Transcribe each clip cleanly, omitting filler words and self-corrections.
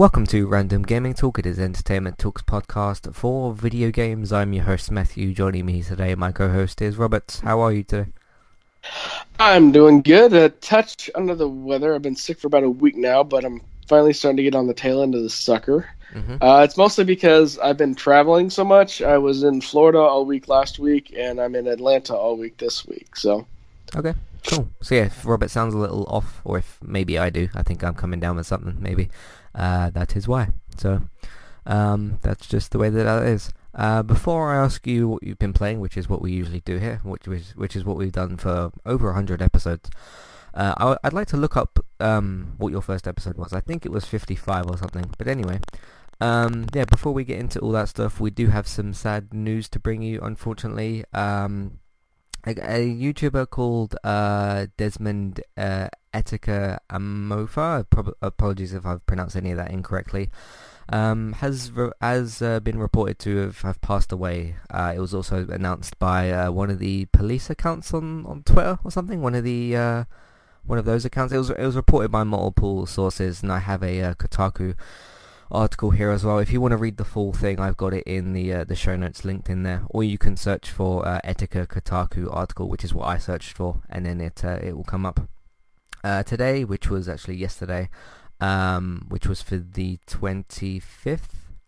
Welcome to Random Gaming Talk. It is Entertainment Talk's podcast for video games. I'm your host Matthew. Joining me today, my co-host is Robert. How are you today? I'm doing good. A touch under the weather. I've been sick for about a week now, but I'm finally starting to get on the tail end of the sucker. It's mostly because I've been traveling so much. I was in Florida all week last week, and I'm in Atlanta all week this week. So. Okay. Cool. So yeah, if Robert sounds a little off, or if maybe I do, I think I'm coming down with something, maybe. That is why. So, that's just the way that is. Before I ask you what you've been playing, which is what we usually do here, which is what we've done for over 100 episodes, I'd like to look up what your first episode was. I think it was 55 or something. But anyway, yeah, before we get into all that stuff, we do have some sad news to bring you, unfortunately. A YouTuber called Desmond Amofah, apologies if I've pronounced any of that incorrectly, has been reported to have passed away. It was also announced by one of the police accounts on Twitter or something, one of those accounts. It was reported by multiple sources, and I have a Kotaku article here as well. If you want to read the full thing, I've got it in the show notes linked in there, or you can search for Etika Kotaku article, which is what I searched for, and then it will come up. Today, which was actually yesterday, which was for the 25th,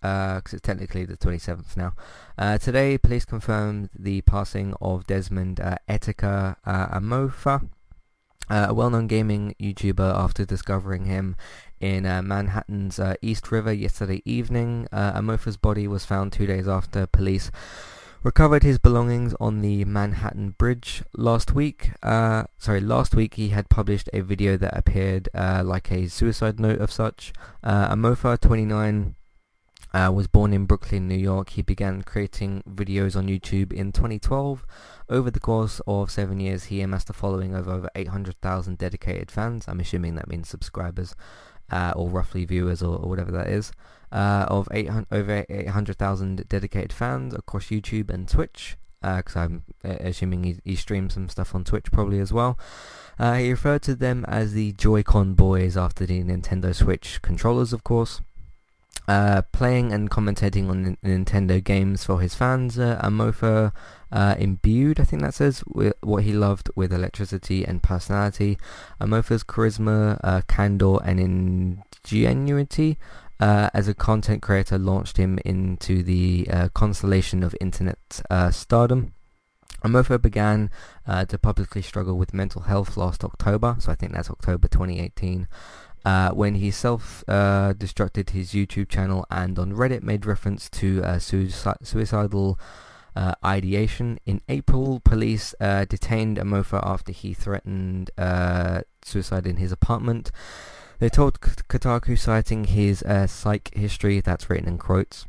because it's technically the 27th now. Today, police confirmed the passing of Desmond Etika Amofah, a well-known gaming YouTuber, after discovering him in Manhattan's East River yesterday evening. Amofah's body was found 2 days after police recovered his belongings on the Manhattan Bridge last week. Last week he had published a video that appeared like a suicide note of such. Amofah, 29, was born in Brooklyn, New York. He began creating videos on YouTube in 2012. Over the course of 7 years, he amassed a following of over 800,000 dedicated fans. I'm assuming that means subscribers, or roughly viewers, or whatever that is, of over 800,000 dedicated fans across YouTube and Twitch, because I'm assuming he streams some stuff on Twitch probably as well. He referred to them as the Joy-Con boys after the Nintendo Switch controllers, of course. Playing and commentating on Nintendo games for his fans, Amofah imbued, I think that says, what he loved with electricity and personality. Amofah's charisma, candor, and ingenuity as a content creator launched him into the constellation of internet stardom. Amofah began to publicly struggle with mental health last October, so I think that's October 2018. When he self-destructed his YouTube channel, and on Reddit made reference to suicidal ideation. In April, police detained Amofah after he threatened suicide in his apartment. They told Kotaku, citing his psych history, that's written in quotes.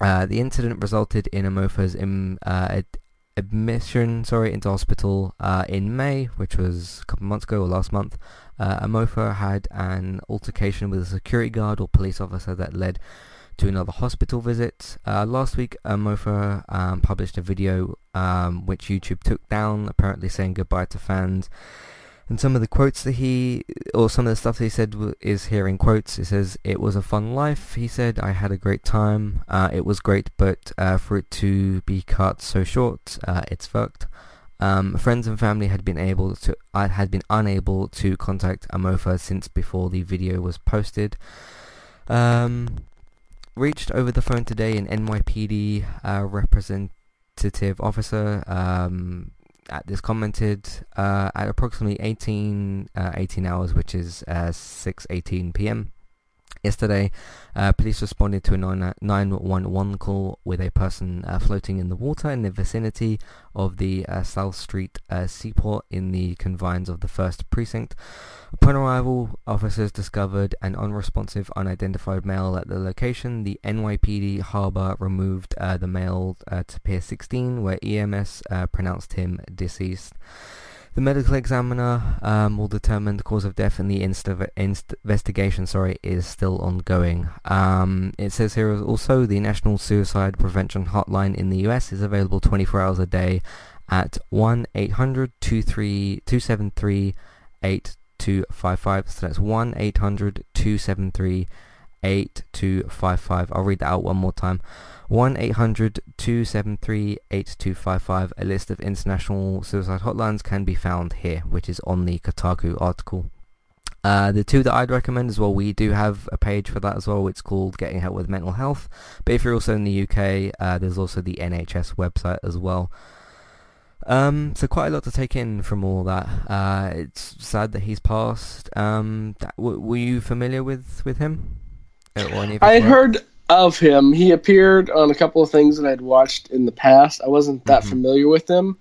The incident resulted in Amofah's admission into hospital in May, which was a couple months ago, or last month. Amofah had an altercation with a security guard or police officer that led to another hospital visit. Last week, Amofah published a video which YouTube took down, apparently saying goodbye to fans. And some of the quotes that some of the stuff that he said is here in quotes. It says, "It was a fun life," he said. "I had a great time. It was great, but for it to be cut so short, it's fucked." Friends and family had been unable to contact Amofah since before the video was posted. Reached over the phone today, an NYPD representative officer at this commented, at approximately 18 hours, which is 6:18 p.m. yesterday, police responded to a 911 call with a person floating in the water in the vicinity of the South Street Seaport in the confines of the 1st Precinct. Upon arrival, officers discovered an unresponsive, unidentified male at the location. The NYPD Harbor removed the male to Pier 16, where EMS pronounced him deceased. The medical examiner will determine the cause of death, and the investigation is still ongoing. It says here also the National Suicide Prevention Hotline in the US is available 24 hours a day at 1-800-273-8255. So that's 1-800-273-8255. 8255. I'll read that out one more time. 1-800-273-8255. A list of international suicide hotlines can be found here, which is on the Kotaku article. The two that I'd recommend as well, we do have a page for that as well. It's called Getting Help with Mental Health. But if you're also in the UK, there's also the NHS website as well. So quite a lot to take in from all that. It's sad that he's passed. Were you familiar with him? I heard of him. He appeared on a couple of things that I'd watched in the past. I wasn't that familiar with him.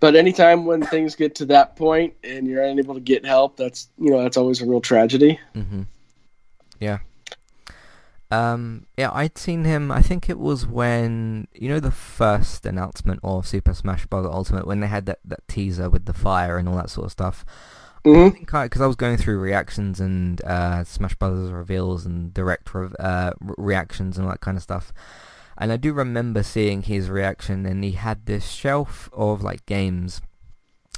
But anytime when things get to that point and you're unable to get help, that's, you know, that's always a real tragedy. Mm-hmm. Yeah. Yeah, I'd seen him, I think it was when, you know, the first announcement of Super Smash Bros. Ultimate, when they had that teaser with the fire and all that sort of stuff. Mm-hmm. Because I was going through reactions and Smash Bros. Reveals and direct reactions and all that kind of stuff. And I do remember seeing his reaction, and he had this shelf of, like, games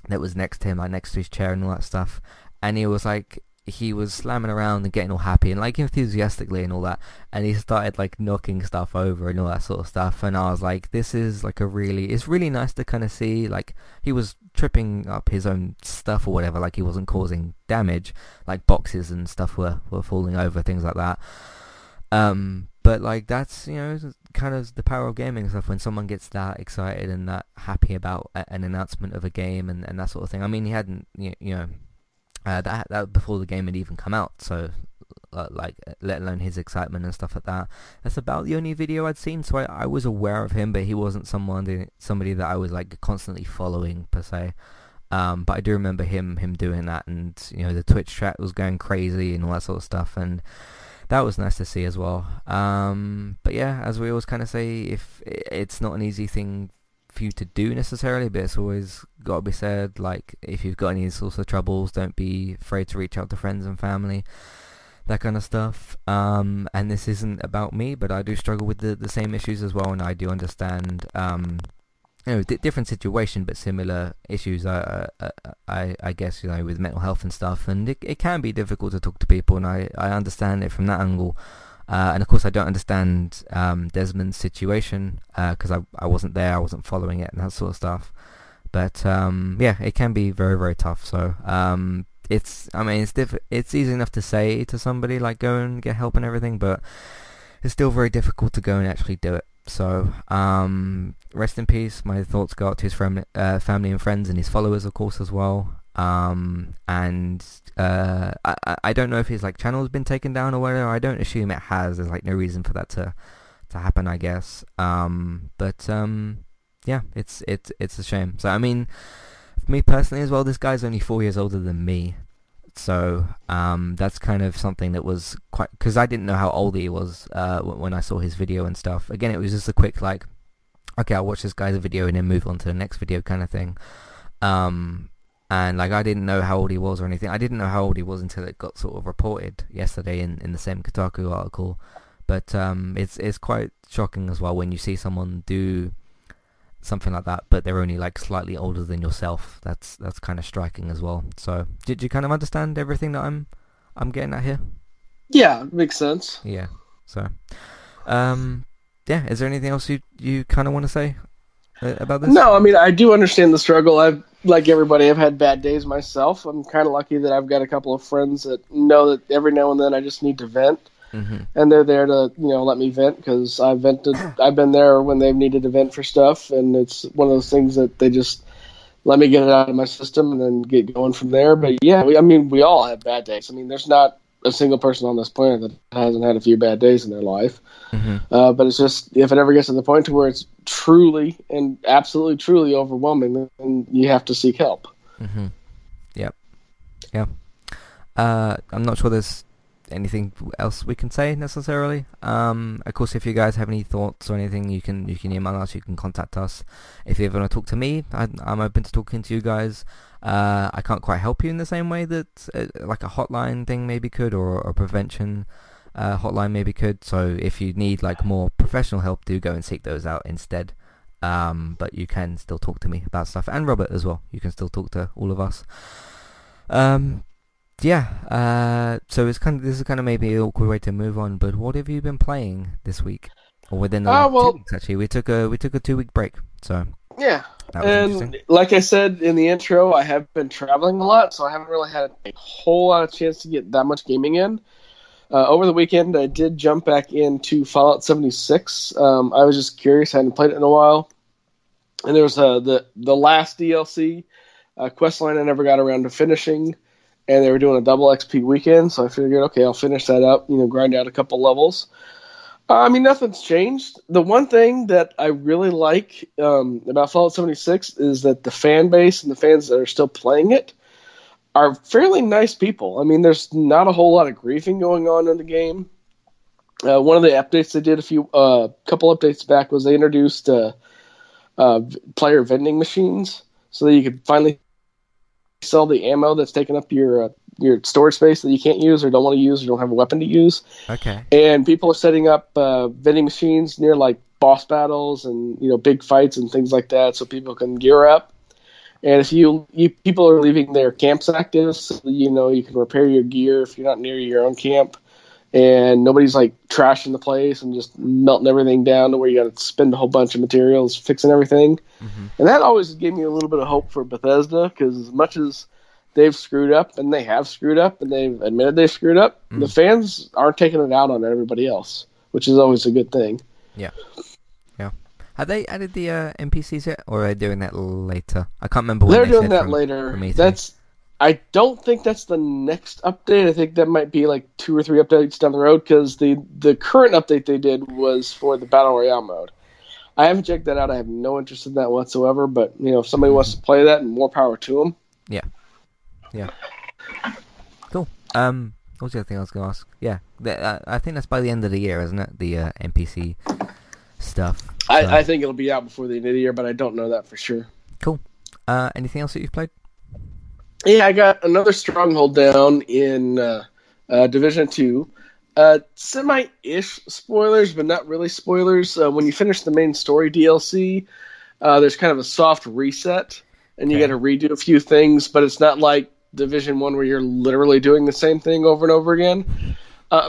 that was next to him, like, next to his chair and all that stuff. And he was, like, he was slamming around and getting all happy and, like, enthusiastically and all that. And he started, like, knocking stuff over and all that sort of stuff. And I was like, this is, like, it's really nice to kind of see, like, he was tripping up his own stuff or whatever. Like, he wasn't causing damage. Like, boxes and stuff were falling over, things like that. But, like, that's, you know, kind of the power of gaming and stuff, when someone gets that excited and that happy about an announcement of a game and that sort of thing. I mean, he hadn't, that before the game had even come out, so, like, let alone his excitement and stuff like that. That's about the only video I'd seen, so I was aware of him, but he wasn't somebody that I was, like, constantly following, per se. But I do remember him doing that, and, you know, the Twitch chat was going crazy and all that sort of stuff, and that was nice to see as well. But yeah, as we always kind of say, if it's not an easy thing for you to do necessarily, but it's always got to be said, like, if you've got any sorts of troubles, don't be afraid to reach out to friends and family, that kind of stuff. And this isn't about me, but I do struggle with the same issues as well, and I do understand, you know, different situation, but similar issues, I guess, you know, with mental health and stuff. And it can be difficult to talk to people, and I understand it from that angle. And, of course, I don't understand Desmond's situation, because I wasn't there, I wasn't following it, and that sort of stuff. But, yeah, it can be very, very tough. So, it's easy enough to say to somebody, like, go and get help and everything, but it's still very difficult to go and actually do it. So, rest in peace. My thoughts go out to his family and friends, and his followers, of course, as well. I don't know if his, like, channel has been taken down or whatever. I don't assume it has. There's, like, no reason for that to happen, I guess. Yeah, it's a shame. So, I mean, for me personally as well, this guy's only 4 years older than me. So, that's kind of something that was quite, because I didn't know how old he was when I saw his video and stuff. Again, it was just a quick, like, okay, I'll watch this guy's video and then move on to the next video kind of thing. And, like, I didn't know how old he was or anything. I didn't know how old he was until it got sort of reported yesterday in the same Kotaku article. But it's quite shocking as well when you see someone do something like that, but they're only, like, slightly older than yourself. That's kind of striking as well. So, did you kind of understand everything that I'm getting at here? Yeah, it makes sense. Yeah. So, yeah. Is there anything else you kind of want to say about this? No, I mean, I do understand the struggle. I've, like everybody, I've had bad days myself. I'm kind of lucky that I've got a couple of friends that know that every now and then I just need to vent. Mm-hmm. And they're there to, you know, let me vent, because I've been there when they've needed to vent for stuff, and it's one of those things that they just let me get it out of my system and then get going from there. But yeah, we all have bad days. I mean, there's not a single person on this planet that hasn't had a few bad days in their life. Mm-hmm. But it's just, if it ever gets to the point to where it's truly and absolutely truly overwhelming, then you have to seek help. Mm-hmm. Yep. Yeah. I'm not sure there's anything else we can say necessarily. Of course, if you guys have any thoughts or anything, you can email us, you can contact us. If you ever want to talk to me, I'm open to talking to you guys. I can't quite help you in the same way that like a hotline thing maybe could, or a prevention hotline maybe could. So if you need, like, more professional help, do go and seek those out instead. But you can still talk to me about stuff, and Robert as well. You can still talk to all of us. yeah, so it's kind of, this is kind of maybe an awkward way to move on. But what have you been playing this week, or within the last 2 weeks? Actually, we took a 2 week break. So yeah, and like I said in the intro, I have been traveling a lot, so I haven't really had a whole lot of chance to get that much gaming in. Over the weekend, I did jump back into Fallout 76. I was just curious; I hadn't played it in a while. And there was the last DLC questline I never got around to finishing, and they were doing a double XP weekend, so I figured, okay, I'll finish that up, you know, grind out a couple levels. I mean, nothing's changed. The one thing that I really like about Fallout 76 is that the fan base and the fans that are still playing it are fairly nice people. I mean, there's not a whole lot of griefing going on in the game. One of the updates they did a couple updates back was they introduced player vending machines so that you could finally sell the ammo that's taking up your storage space that you can't use or don't want to use or don't have a weapon to use. Okay. And people are setting up vending machines near like boss battles and, you know, big fights and things like that so people can gear up. And if you people are leaving their camps active, so, you know, you can repair your gear if you're not near your own camp. And nobody's, like, trashing the place and just melting everything down to where you got to spend a whole bunch of materials fixing everything. Mm-hmm. And that always gave me a little bit of hope for Bethesda, because as much as they've screwed up, and they have screwed up, and they've admitted they've screwed up, the fans aren't taking it out on everybody else, which is always a good thing. Yeah. Yeah. Have they added the NPCs yet, or are they doing that later? I can't remember when they're doing that later. I don't think that's the next update. I think that might be like 2 or 3 updates down the road, because the current update they did was for the Battle Royale mode. I haven't checked that out. I have no interest in that whatsoever, but you know, if somebody wants to play that, and more power to them. Yeah. Yeah. Cool. What was the other thing I was going to ask? Yeah. I think that's by the end of the year, isn't it? The NPC stuff. So. I think it'll be out before the end of the year, but I don't know that for sure. Cool. Anything else that you've played? Yeah, I got another Stronghold down in Division 2. Semi-ish spoilers, but not really spoilers. When you finish the main story DLC, there's kind of a soft reset, and you got to redo a few things, but it's not like Division 1 where you're literally doing the same thing over and over again.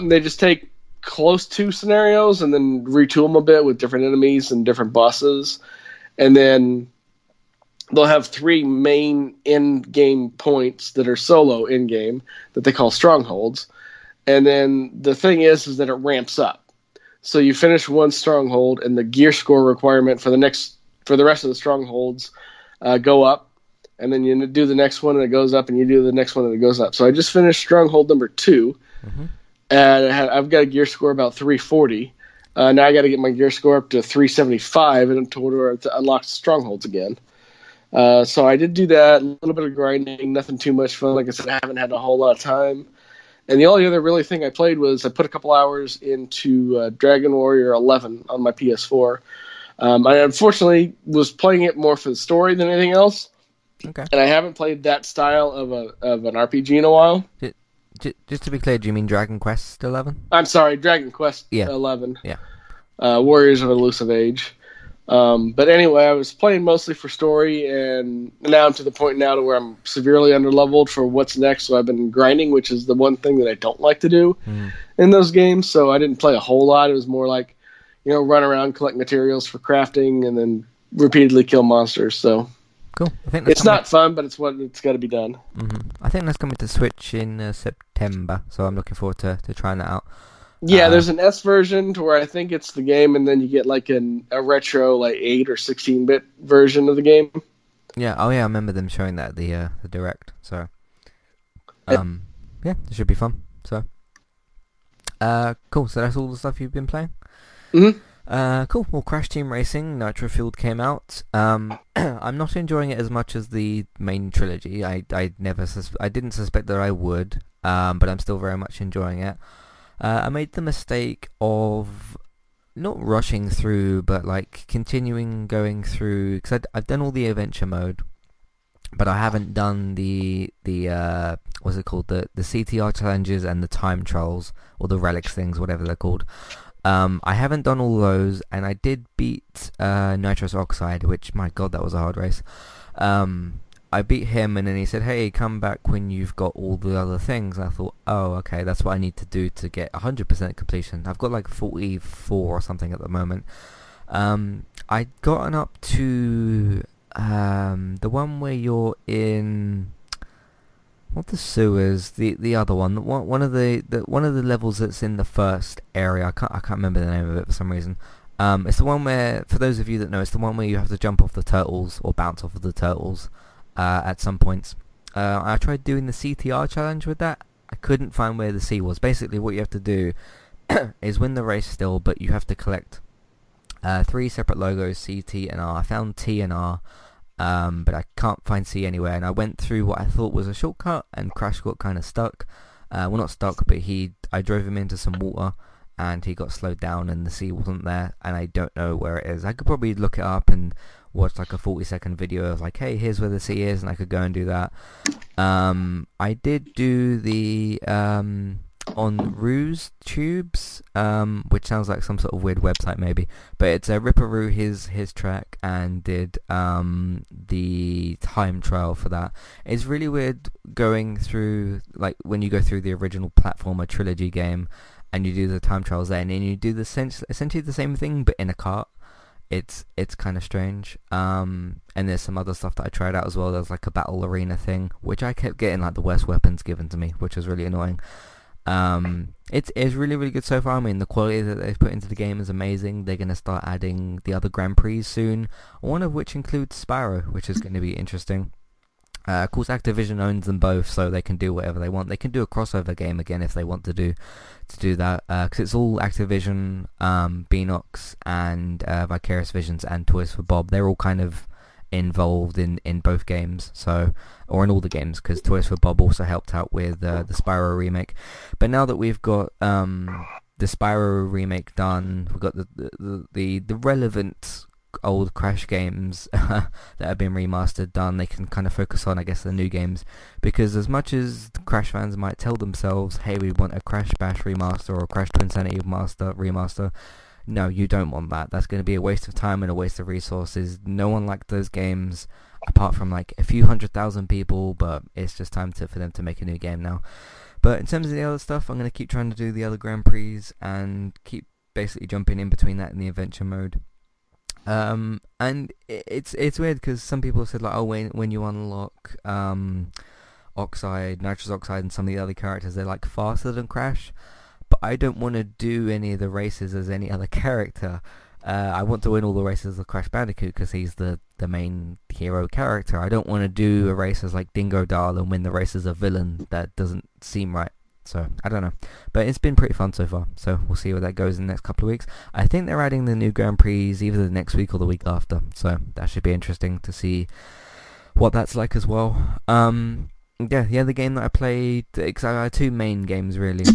They just take close to scenarios and then retool them a bit with different enemies and different bosses, and then they'll have 3 main in-game points that are solo in-game that they call strongholds. And then the thing is that it ramps up. So you finish one stronghold, and the gear score requirement for the rest of the strongholds go up. And then you do the next one, and it goes up, and you do the next one, and it goes up. So I just finished stronghold number 2, and I've got a gear score about 340. Now I got to get my gear score up to 375 in order to unlock strongholds again. So I did do that, a little bit of grinding, nothing too much fun. Like I said, I haven't had a whole lot of time. And the only other really thing I played was I put a couple hours into Dragon Warrior 11 on my PS4. I unfortunately was playing it more for the story than anything else. Okay. And I haven't played that style of an RPG in a while. Just to be clear, do you mean Dragon Quest 11? I'm sorry, Dragon Quest 11. Yeah. Warriors of Elusive Age. But anyway, I was playing mostly for story, and now I'm to the point now to where I'm severely underleveled for what's next, so I've been grinding, which is the one thing that I don't like to do in those games, so I didn't play a whole lot. It was more like, you know, run around, collect materials for crafting, and then repeatedly kill monsters, so cool. I think it's not fun, but it's got to be done. Mm-hmm. I think that's coming to Switch in September, so I'm looking forward to trying that out. Yeah, there's an S version to where I think it's the game, and then you get like a retro like 8 or 16-bit version of the game. Yeah, oh yeah, I remember them showing that at the Direct. So, it should be fun. So, cool. So that's all the stuff you've been playing. Mm-hmm. Cool. Well, Crash Team Racing Nitro Fueled came out. I'm not enjoying it as much as the main trilogy. I didn't suspect that I would, but I'm still very much enjoying it. I made the mistake of not rushing through, but like continuing going through, because I've done all the adventure mode, but I haven't done the what's it called, the CTR challenges and the time trials, or the relics things, whatever they're called. I haven't done all those, and I did beat Nitrous Oxide, which, my god, that was a hard race. I beat him, and then he said, hey, come back when you've got all the other things. And I thought, oh, okay, that's what I need to do to get 100% completion. I've got like 44 or something at the moment. I'd gotten up to the one where you're in, not the sewers, the other one, one of the levels that's in the first area. I can't remember the name of it for some reason. It's the one where, for those of you that know, it's the one where you have to jump off the turtles or bounce off of the turtles at some points. I tried doing the CTR challenge with that. I couldn't find where the C was. Basically, what you have to do is win the race still, but you have to collect 3 separate logos, C, T, and R. I found T and R, but I can't find C anywhere. And I went through what I thought was a shortcut, and Crash got kind of stuck. Well, not stuck, but I drove him into some water, and he got slowed down and the sea wasn't there, and I don't know where it is. I could probably look it up and watch like a 40-second video of like, hey, here's where the sea is, and I could go and do that. I did do the on Roo's Tubes, which sounds like some sort of weird website maybe, but it's Ripperoo, his track, and did the time trial for that. It's really weird going through, like when you go through the original platformer trilogy game, and you do the time trials there, and then you do the essentially the same thing but in a cart. It's kind of strange. And there's some other stuff that I tried out as well. There's like a battle arena thing, which I kept getting like the worst weapons given to me, which was really annoying. It's really, really good so far. I mean, the quality that they've put into the game is amazing. They're going to start adding the other Grand Prix soon, one of which includes Spyro, which is going to be interesting. Of course, Activision owns them both, so they can do whatever they want. They can do a crossover game again if they want to do that, because it's all Activision, Beanox, and Vicarious Visions, and Toys for Bob. They're all kind of involved in both games, so, or in all the games, because Toys for Bob also helped out with the Spyro remake. But now that we've got the Spyro remake done, we've got the relevant old Crash games that have been remastered done, they can kind of focus on, I guess, the new games, because as much as Crash fans might tell themselves, hey, we want a Crash Bash remaster or a Crash to Insanity remaster, no, you don't want that. That's going to be a waste of time and a waste of resources. No one liked those games apart from like a few 100,000 people, but it's just time for them to make a new game now. But in terms of the other stuff, I'm going to keep trying to do the other Grand Prix and keep basically jumping in between that and the adventure mode. And it's weird because some people said like, oh, when you unlock Oxide, Nitrous Oxide, and some of the other characters, they're like faster than Crash, but I don't want to do any of the races as any other character. I want to win all the races of Crash Bandicoot because he's the main hero character. I don't want to do a race as like Dingo Dal and win the race as a villain. That doesn't seem right. So, I don't know. But it's been pretty fun so far. So, we'll see where that goes in the next couple of weeks. I think they're adding the new Grand Prix either the next week or the week after. So, that should be interesting to see what that's like as well. Yeah, the other game that I played, because I had 2 main games, really.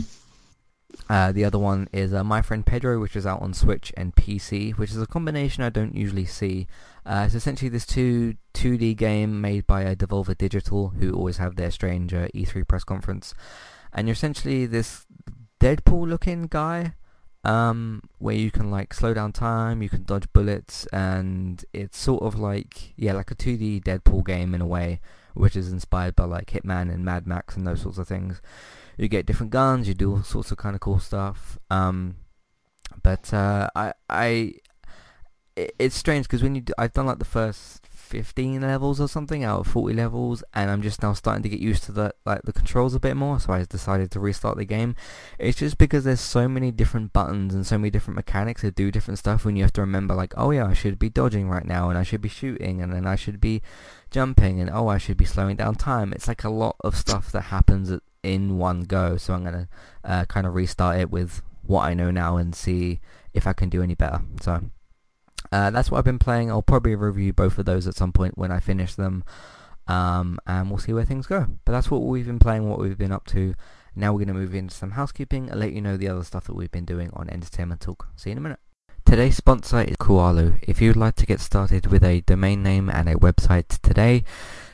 The other one is My Friend Pedro, which is out on Switch and PC, which is a combination I don't usually see. It's essentially this 2D game made by Devolver Digital, who always have their strange E3 press conference. And you're essentially this Deadpool-looking guy, where you can like slow down time, you can dodge bullets, and it's sort of like, yeah, like a 2D Deadpool game in a way, which is inspired by like Hitman and Mad Max and those sorts of things. You get different guns, you do all sorts of kind of cool stuff. It's strange because I've done like the first 15 levels or something out of 40 levels, and I'm just now starting to get used to the controls a bit more, so I decided to restart the game. It's just because there's so many different buttons and so many different mechanics that do different stuff, when you have to remember like, oh yeah, I should be dodging right now, and I should be shooting, and then I should be jumping, and oh, I should be slowing down time. It's like a lot of stuff that happens in one go, so I'm going to kind of restart it with what I know now and see if I can do any better. So that's what I've been playing. I'll probably review both of those at some point when I finish them, and we'll see where things go. But that's what we've been playing, what we've been up to. Now we're going to move into some housekeeping and let you know the other stuff that we've been doing on Entertainment Talk. See you in a minute. Today's sponsor is Kualo. If you'd like to get started with a domain name and a website today,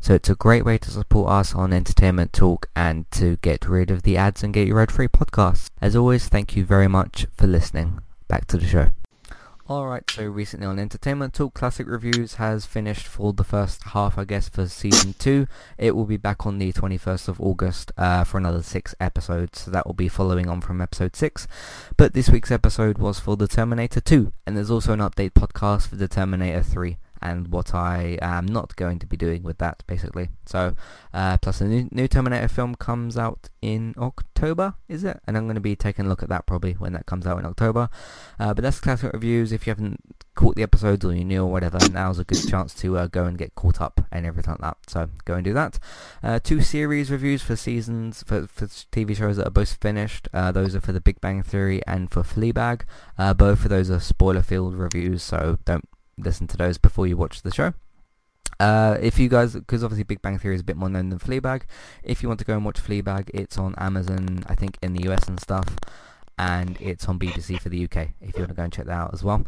So it's a great way to support us on Entertainment Talk and to get rid of the ads and get your ad-free podcasts. As always, thank you very much for listening. Back to the show. Alright, so recently on Entertainment Talk, Classic Reviews has finished for the first half, I guess, for Season 2. It will be back on the 21st of August for another 6 episodes, so that will be following on from Episode 6. But this week's episode was for The Terminator 2, and there's also an update podcast for The Terminator 3, and what I am not going to be doing with that, basically. So, plus a new Terminator film comes out in October, is it? And I'm going to be taking a look at that probably when that comes out in October. But that's Classic Reviews. If you haven't caught the episodes or you're new or whatever, now's a good chance to go and get caught up and everything like that. So go and do that. 2 series reviews for seasons, for TV shows that are both finished. Those are for The Big Bang Theory and for Fleabag. Both of those are spoiler-filled reviews, so don't listen to those before you watch the show. If you guys, because obviously Big Bang Theory is a bit more known than Fleabag, if you want to go and watch Fleabag, it's on Amazon, I think, in the US and stuff, and it's on BBC for the UK, if you want to go and check that out as well.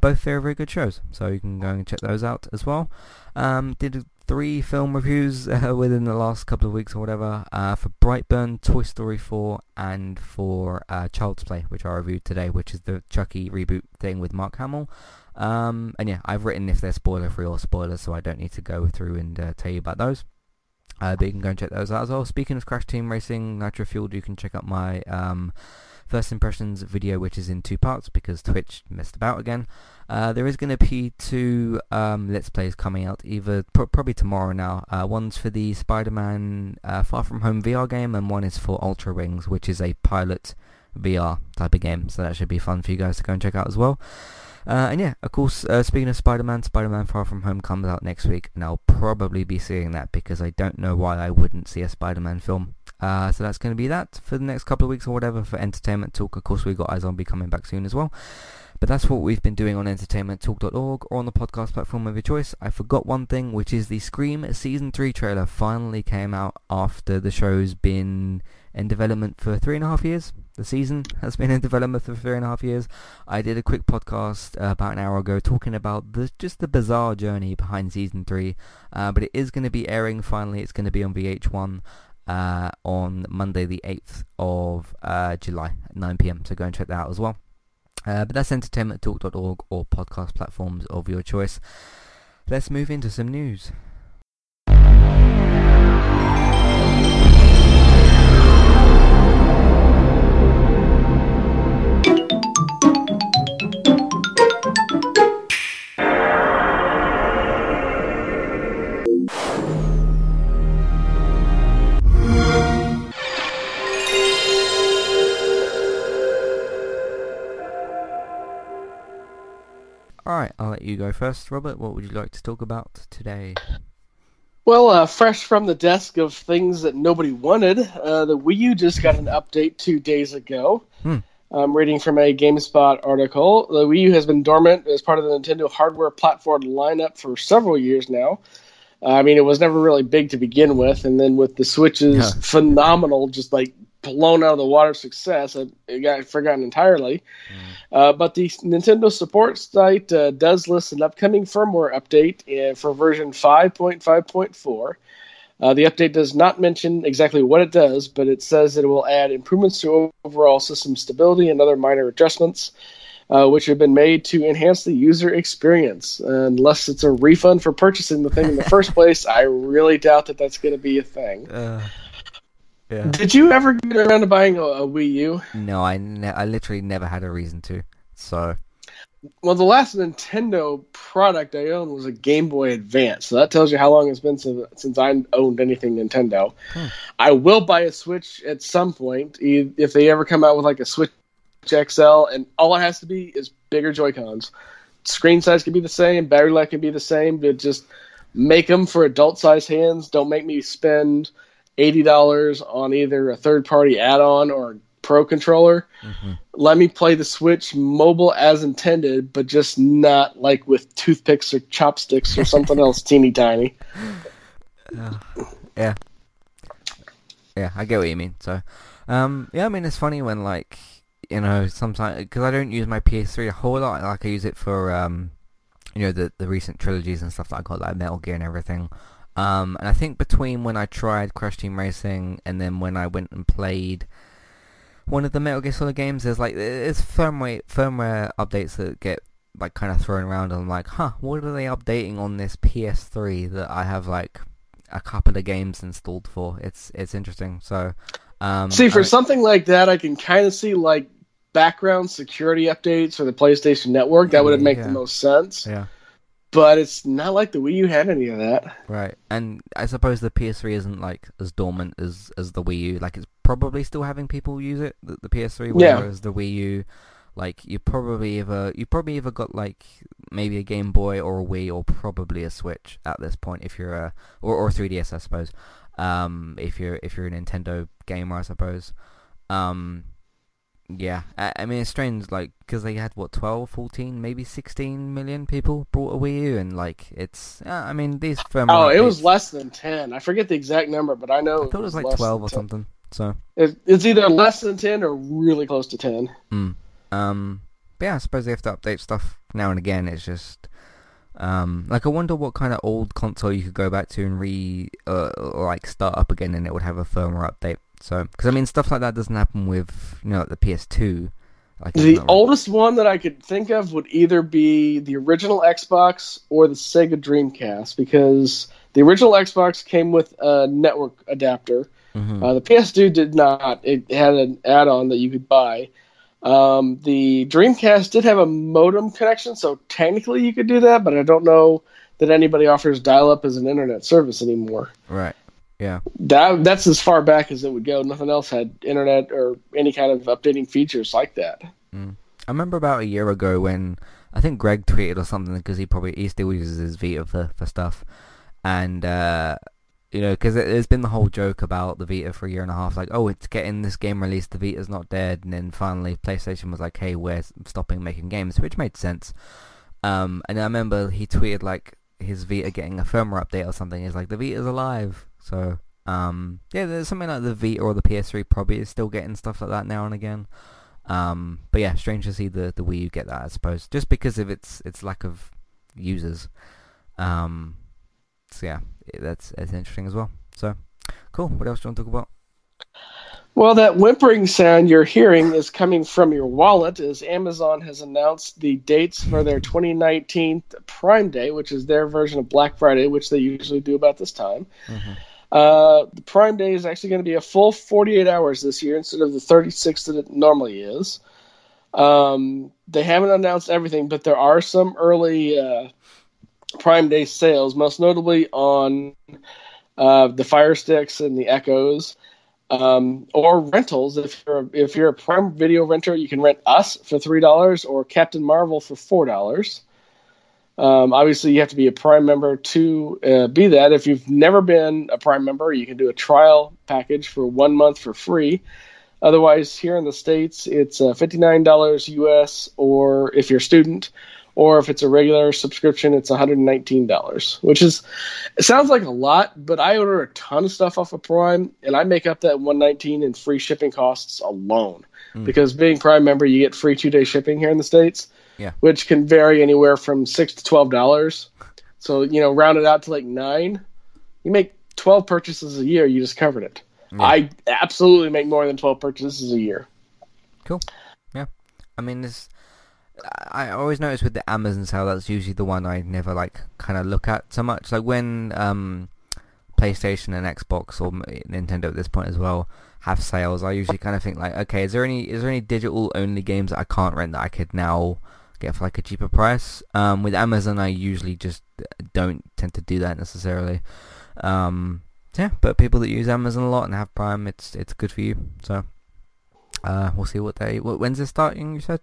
Both very, very good shows, so you can go and check those out as well. Did 3 film reviews within the last couple of weeks or whatever, for Brightburn, Toy Story 4, and for Child's Play, which I reviewed today, which is the Chucky reboot thing with Mark Hamill. And yeah, I've written if they're spoiler-free or spoilers, so I don't need to go through and tell you about those. But you can go and check those out as well. Speaking of Crash Team Racing Nitro Fueled, you can check out my first impressions video, which is in 2 parts because Twitch messed about again. There is going to be 2 Let's Plays coming out either probably tomorrow now. One's for the Spider-Man Far From Home VR game, and one is for Ultra Wings, which is a pilot VR type of game. So that should be fun for you guys to go and check out as well. And yeah, of course, speaking of Spider-Man, Spider-Man Far From Home comes out next week, and I'll probably be seeing that because I don't know why I wouldn't see a Spider-Man film. So that's going to be that for the next couple of weeks or whatever for Entertainment Talk. Of course, we've got iZombie coming back soon as well. But that's what we've been doing on EntertainmentTalk.org or on the podcast platform of your choice. I forgot one thing, which is the Scream Season 3 trailer finally came out after the show's been in development for 3.5 years. The season has been in development for 3.5 years. I did a quick podcast about an hour ago talking about just the bizarre journey behind Season 3. But it is going to be airing finally. It's going to be on VH1. On Monday the 8th of July at 9 p.m, so go and check that out as well. But that's entertainmenttalk.org or podcast platforms of your choice. Let's move into some news. Alright, I'll let you go first. Robert, what would you like to talk about today? Well, fresh from the desk of things that nobody wanted, the Wii U just got an update 2 days ago. I'm reading from a GameSpot article. The Wii U has been dormant as part of the Nintendo hardware platform lineup for several years now. I mean, it was never really big to begin with, and then with the Switch's phenomenal, just like blown out of the water success, it got forgotten entirely. But the Nintendo support site does list an upcoming firmware update for version 5.5.4. The update does not mention exactly what it does, but it says it will add improvements to overall system stability and other minor adjustments, which have been made to enhance the user experience. Unless it's a refund for purchasing the thing in the first place, I really doubt that that's going to be a thing. Yeah. Did you ever get around to buying a Wii U? No, I literally never had a reason to. So Well, the last Nintendo product I owned was a Game Boy Advance, so that tells you how long it's been since I owned anything Nintendo. Huh. I will buy a Switch at some point, if they ever come out with like a Switch XL, and all it has to be is bigger Joy-Cons. Screen size can be the same, battery life can be the same, but just make them for adult-sized hands. Don't make me spend $80 on either a third-party add-on or a Pro controller. Mm-hmm. Let me play the Switch mobile as intended, but just not like with toothpicks or chopsticks or something else teeny tiny. Yeah, I get what you mean. So, yeah, I mean, it's funny when, like, you know, sometimes, because I don't use my PS3 a whole lot. Like, I use it for, you know, the recent trilogies and stuff that I got, like Metal Gear and everything. And I think between when I tried Crash Team Racing and then when I went and played one of the Metal Gear Solid games, there's like, it's firmware updates that get like kind of thrown around, and I'm like, huh, what are they updating on this PS3 that I have like a couple of games installed for? It's interesting. So something like that, I can kind of see like background security updates for the PlayStation Network. That would make the most sense. Yeah. But it's not like the Wii U had any of that. Right. And I suppose the PS3 isn't like as dormant as the Wii U. Like, it's probably still having people use it, the PS3, whereas the Wii U, like, you probably either got like maybe a Game Boy or a Wii or probably a Switch at this point, if you're a or 3DS, I suppose. If you're a Nintendo gamer, I suppose. Yeah, I mean, it's strange, like, because they had, what, 12, 14, maybe 16 million people bought a Wii U, and, like, it's, I mean, these firmware updates... it was less than 10. I forget the exact number, but I know... I thought it was like 12 or something, so... It's either less than 10 or really close to 10. But yeah, I suppose they have to update stuff now and again. It's just... like, I wonder what kind of old console you could go back to and start up again, and it would have a firmware update. So, because I mean, stuff like that doesn't happen with, you know, like the PS2. Like, the oldest one that I could think of would either be the original Xbox or the Sega Dreamcast, because the original Xbox came with a network adapter. Mm-hmm. The PS2 did not. It had an add-on that you could buy. The Dreamcast did have a modem connection, so technically you could do that, but I don't know that anybody offers dial-up as an internet service anymore. Right. Yeah, that's as far back as it would go. Nothing else had internet or any kind of updating features like that. Mm. I remember about a year ago when I think Greg tweeted or something, because he still uses his Vita for stuff, and you know, because there's been the whole joke about the Vita for a year and a half, like, oh, it's getting this game released, the Vita's not dead, and then finally PlayStation was like, hey, we're stopping making games, which made sense. And I remember he tweeted like his Vita getting a firmware update or something. He's like, the Vita's alive. So, yeah, there's something like the Vita or the PS3 probably is still getting stuff like that now and again. But yeah, strange to see the Wii U get that, I suppose, just because of its lack of users. So yeah, that's interesting as well. So, cool. What else do you want to talk about? Well, that whimpering sound you're hearing is coming from your wallet, as Amazon has announced the dates for their 2019 Prime Day, which is their version of Black Friday, which they usually do about this time. Mm-hmm. The Prime Day is actually going to be a full 48 hours this year instead of the 36 that it normally is. They haven't announced everything, but there are some early Prime Day sales, most notably on the Fire Sticks and the Echoes. Or rentals. If you're a Prime Video renter, you can rent us for $3 or Captain Marvel for $4. Obviously, you have to be a Prime member to be that. If you've never been a Prime member, you can do a trial package for 1 month for free. Otherwise, here in the States, it's $59 US, or if you're a student, or if it's a regular subscription, it's $119, which is, it sounds like a lot, but I order a ton of stuff off of Prime, and I make up that $119 in free shipping costs alone. Mm. Because being Prime member, you get free 2-day shipping here in the States, which can vary anywhere from $6 to $12. So, you know, round it out to like $9. You make 12 purchases a year, you just covered it. Yeah. I absolutely make more than 12 purchases a year. Cool. Yeah. I mean, I always notice with the Amazon sale, that's usually the one I never like kind of look at so much. Like when PlayStation and Xbox or Nintendo at this point as well have sales, I usually kind of think like, okay, is there any digital only games that I can't rent that I could now get for like a cheaper price. With Amazon, I usually just don't tend to do that necessarily. Yeah, but people that use Amazon a lot and have Prime, it's good for you. So we'll see what day. When's it starting? You said.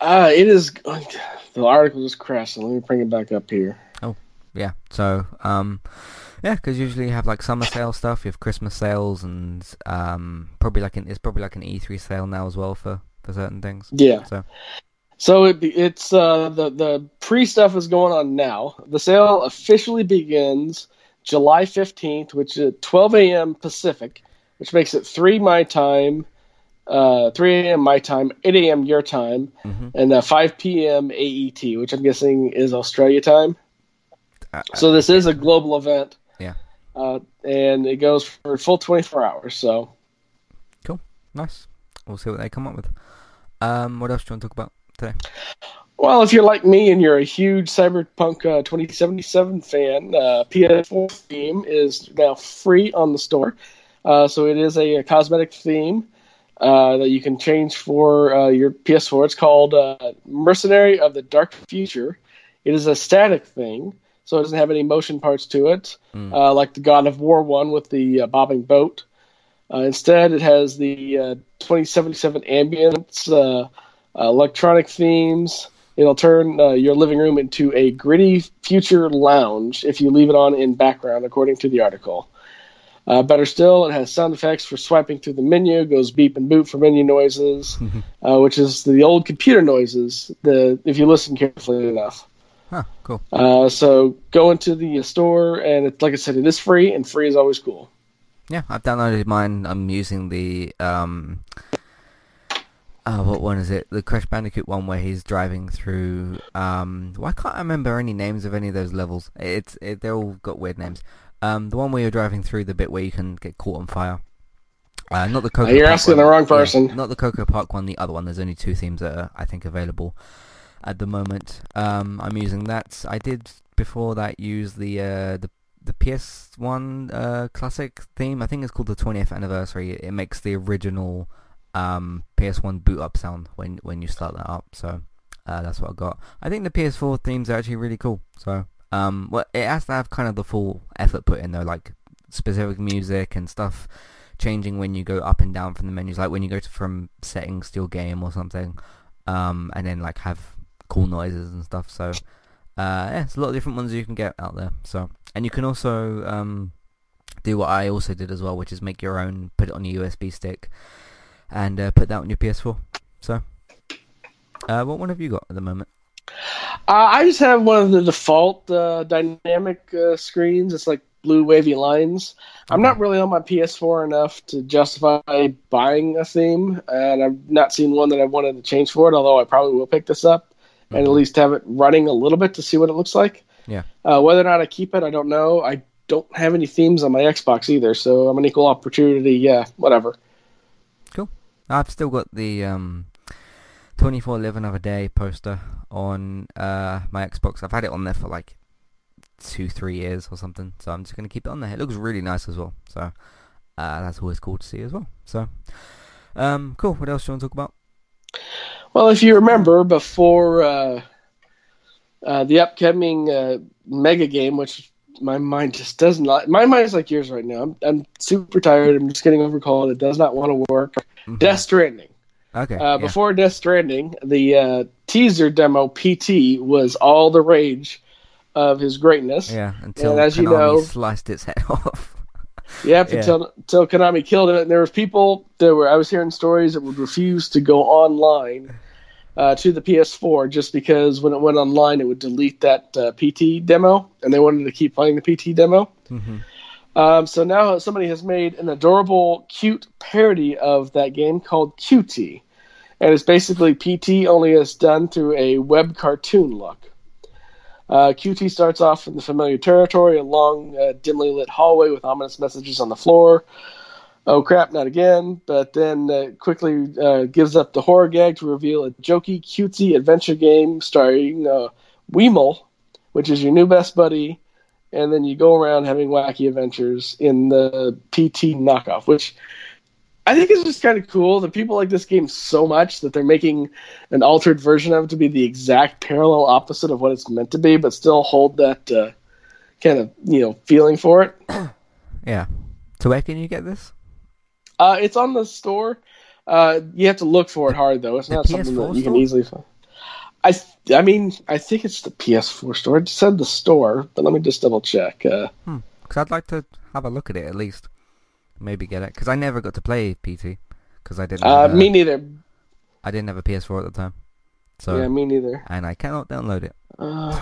It is. The article just crashed. So let me bring it back up here. Oh, yeah. So yeah, because usually you have like summer sale stuff, you have Christmas sales, and it's probably like an E3 sale now as well for certain things. Yeah. So it's the pre stuff is going on now. The sale officially begins July 15th, which is 12 a.m. Pacific, which makes it 3 a.m. my time, 8 a.m. your time, and 5 p.m. AET, which I'm guessing is Australia time. So this is a global event. Yeah. And it goes for a full 24 hours. So. Cool. Nice. We'll see what they come up with. What else do you want to talk about today? Well, if you're like me and you're a huge Cyberpunk 2077 fan, PS4 theme is now free on the store. So it is a cosmetic theme that you can change for your PS4. It's called Mercenary of the Dark Future. It is a static thing, so it doesn't have any motion parts to it, like the God of War one with the bobbing boat. Instead, it has the 2077 ambience, electronic themes. It'll turn your living room into a gritty future lounge if you leave it on in background, according to the article. Better still, it has sound effects for swiping through the menu, goes beep and boop for menu noises, which is the old computer noises, if you listen carefully enough. Huh, cool. So go into the store, and like I said, it is free, and free is always cool. Yeah, I've downloaded mine. I'm using the... what one is it? The Crash Bandicoot one where he's driving through... why can't I remember any names of any of those levels? They all got weird names. The one where you're driving through the bit where you can get caught on fire. Not the Cocoa Park. You're asking the wrong person. Yeah, not the Cocoa Park one, the other one. There's only two themes that are, I think, available at the moment. I'm using that. I did, before that, use the PS1 classic theme. I think it's called the 20th anniversary. It makes the original... PS1 boot up sound when you start that up, so that's what I got. I think the PS4 themes are actually really cool. So well, it has to have kind of the full effort put in though, like specific music and stuff changing when you go up and down from the menus, like when you go from settings to your game or something, and then like have cool noises and stuff. So yeah, it's a lot of different ones you can get out there. So, and you can also do what I also did as well, which is make your own, put it on your USB stick, and put that on your PS4. So, what one have you got at the moment? I just have one of the default dynamic screens. It's like blue wavy lines. Okay. I'm not really on my PS4 enough to justify buying a theme, and I've not seen one that I wanted to change for it, although I probably will pick this up and at least have it running a little bit to see what it looks like. Yeah. Whether or not I keep it, I don't know. I don't have any themes on my Xbox either, so I'm an equal opportunity, yeah, whatever. I've still got the 24/11 of a day poster on my Xbox. I've had it on there for like 2-3 years or something, so I'm just going to keep it on there. It looks really nice as well, so that's always cool to see as well. So, cool. What else do you want to talk about? Well, if you remember, before the upcoming mega game, which my mind just does not... My mind is like yours right now. I'm super tired. I'm just getting over cold. It does not want to work. Death Stranding. Okay. Yeah. Before Death Stranding, the teaser demo PT was all the rage of his greatness. Yeah, until Konami, you know, sliced its head off. Yep, yeah. Until Konami killed it. And there was people that were... I was hearing stories that would refuse to go online to the PS4 just because when it went online it would delete that PT demo, and they wanted to keep playing the PT demo. So now somebody has made an adorable, cute parody of that game called QT, and it's basically PT only is done through a web cartoon look. QT starts off in the familiar territory, a long, dimly lit hallway with ominous messages on the floor. Oh crap, not again, but then quickly gives up the horror gag to reveal a jokey, cutesy adventure game starring Weemel, which is your new best buddy, and then you go around having wacky adventures in the PT knockoff, which I think it's just kind of cool that people like this game so much that they're making an altered version of it to be the exact parallel opposite of what it's meant to be, but still hold that kind of, you know, feeling for it. Yeah. So where can you get this? It's on the store. You have to look for it hard, though. It's not something that you can easily find. I mean, I think it's the PS4 store. It said the store, but let me just double check. Because I'd like to have a look at it at least. Maybe get it, because I never got to play PT, because I didn't. Me neither. I didn't have a PS4 at the time. So yeah, me neither. And I cannot download it. And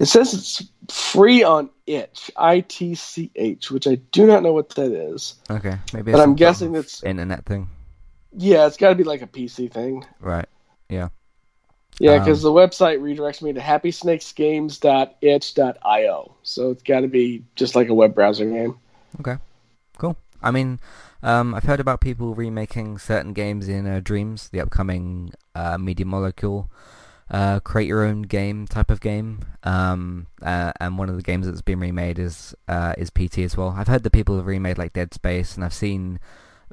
it says it's free on itch, ITCH, which I do not know what that is. Okay, maybe. But I'm guessing it's internet thing. Yeah, it's got to be like a PC thing. Right. Yeah. Yeah, because the website redirects me to happysnakesgames.itch.io, so it's got to be just like a web browser game. Okay, cool. I mean, I've heard about people remaking certain games in Dreams, the upcoming Media Molecule, create-your-own-game type of game, and one of the games that's been remade is PT as well. I've heard that people have remade, like, Dead Space, and I've seen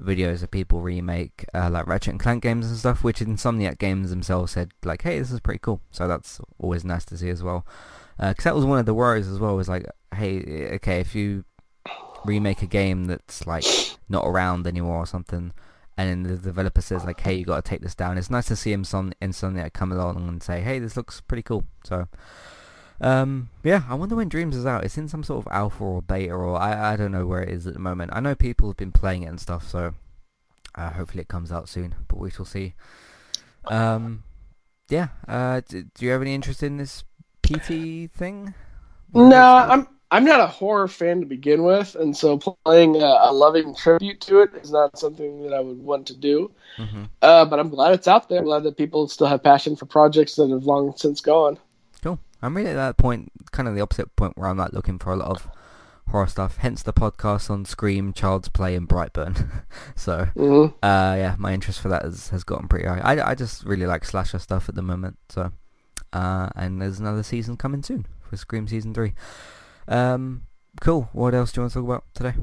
videos of people remake, like, Ratchet & Clank games and stuff, which Insomniac Games themselves said, like, hey, this is pretty cool. So that's always nice to see as well. Because that was one of the worries as well, was like, hey, okay, if you remake a game that's like not around anymore or something, and then the developer says like, hey, you got to take this down. It's nice to see him Insomniac come along and say, hey, this looks pretty cool. So yeah, I wonder when Dreams is out. It's in some sort of alpha or beta, or I don't know where it is at the moment. I know people have been playing it and stuff, so hopefully it comes out soon, but we shall see. Yeah, do you have any interest in this PT thing? No, I'm not a horror fan to begin with, and so playing a loving tribute to it is not something that I would want to do. Mm-hmm. But I'm glad it's out there. I'm glad that people still have passion for projects that have long since gone. Cool. I'm really at that point, kind of the opposite point, where I'm like looking for a lot of horror stuff, hence the podcast on Scream, Child's Play, and Brightburn. So, yeah, my interest for that has gotten pretty high. I just really like slasher stuff at the moment. So, and there's another season coming soon for Scream Season 3. Cool. What else do you want to talk about today?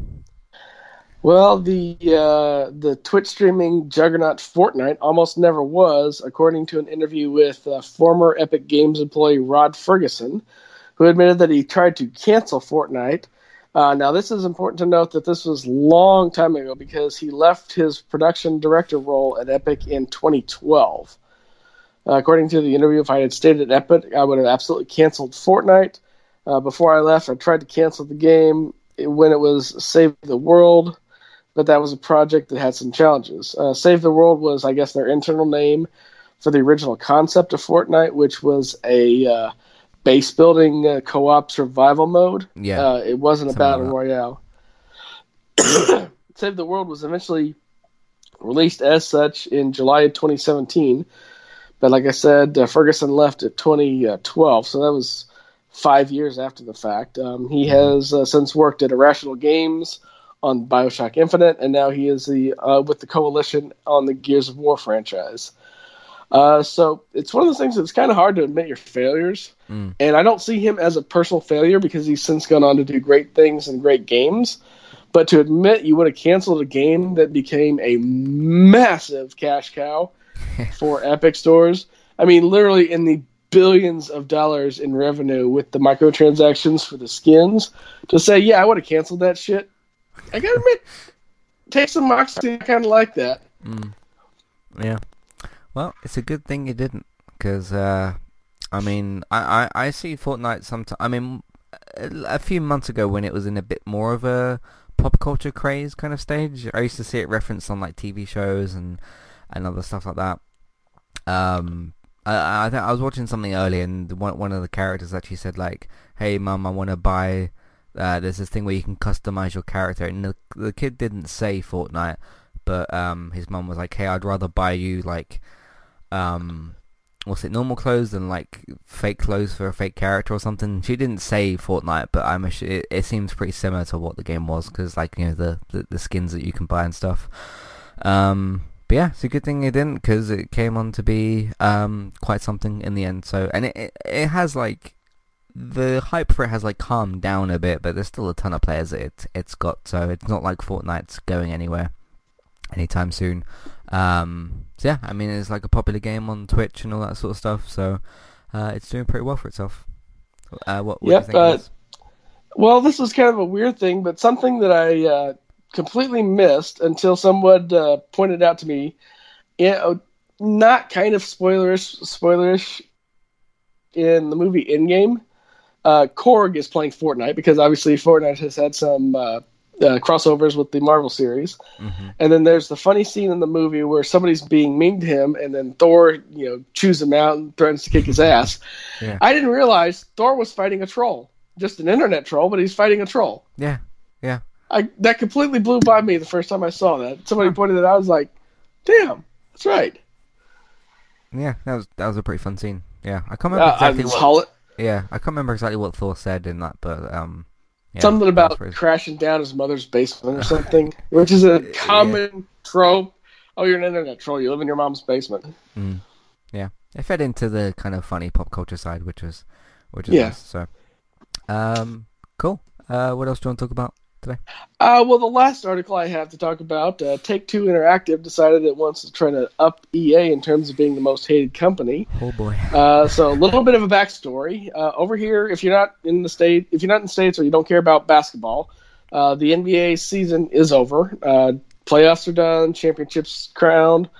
Well, the Twitch streaming juggernaut Fortnite almost never was, according to an interview with former Epic Games employee Rod Ferguson, who admitted that he tried to cancel Fortnite. Now, this is important to note that this was a long time ago, because he left his production director role at Epic in 2012. According to the interview, if I had stayed at Epic, I would have absolutely canceled Fortnite. Before I left, I tried to cancel the game when it was Save the World, but that was a project that had some challenges. Save the World was, I guess, their internal name for the original concept of Fortnite, which was a base-building co-op survival mode. Yeah, it wasn't a battle royale. Save the World was eventually released as such in July of 2017, but like I said, Ferguson left in 2012, so that was 5 years after the fact. He has since worked at Irrational Games on Bioshock Infinite, and now he is with the Coalition on the Gears of War franchise. So it's one of those things that's kind of hard to admit your failures, and I don't see him as a personal failure, because he's since gone on to do great things and great games, but to admit you would have canceled a game that became a massive cash cow for Epic stores. I mean, literally in the billions of dollars in revenue with the microtransactions for the skins, to say, yeah, I would have canceled that shit. I gotta admit, take some moxie. I kind of like that. Yeah. Well, it's a good thing you didn't, because, I mean, I see Fortnite sometimes. I mean, a few months ago when it was in a bit more of a pop culture craze kind of stage, I used to see it referenced on, like, TV shows and other stuff like that. I was watching something earlier, and one of the characters actually said, like, hey, Mum, I want to buy... there's this thing where you can customize your character. And the kid didn't say Fortnite, but his mum was like, hey, I'd rather buy you, like, normal clothes than, like, fake clothes for a fake character or something. She didn't say Fortnite, but it seems pretty similar to what the game was, because, like, you know, the skins that you can buy and stuff. But yeah, it's a good thing it didn't, because it came on to be quite something in the end. So, and it has like the hype for it has like calmed down a bit, but there's still a ton of players that it's got, so it's not like Fortnite's going anywhere anytime soon. So yeah, I mean, it's like a popular game on Twitch and all that sort of stuff, so it's doing pretty well for itself. What do you think of this? Well, this was kind of a weird thing, but something that I completely missed until someone pointed out to me, not kind of spoilerish in the movie Endgame, Korg is playing Fortnite, because obviously Fortnite has had some crossovers with the Marvel series. Mm-hmm. And then there's the funny scene in the movie where somebody's being mean to him, and then Thor, chews him out and threatens to kick his ass. Yeah. I didn't realize Thor was fighting a troll. Just an internet troll, but he's fighting a troll. Yeah, yeah. That completely blew by me the first time I saw that. Somebody pointed it out, I was like, damn, that's right. Yeah, that was a pretty fun scene. Yeah, I can't remember exactly what Thor said in that, but yeah, something about crashing down his mother's basement or something, which is a common trope. Oh, you're an internet troll. You live in your mom's basement. Mm. Yeah, it fed into the kind of funny pop culture side, which is nice. So. Cool. What else do you want to talk about today? Well, the last article I have to talk about, Take-Two Interactive decided it wants to try to up EA in terms of being the most hated company. Oh boy. So a little bit of a backstory. Over here, if you're not in the States or you don't care about basketball, the NBA season is over. Playoffs are done, championships crowned.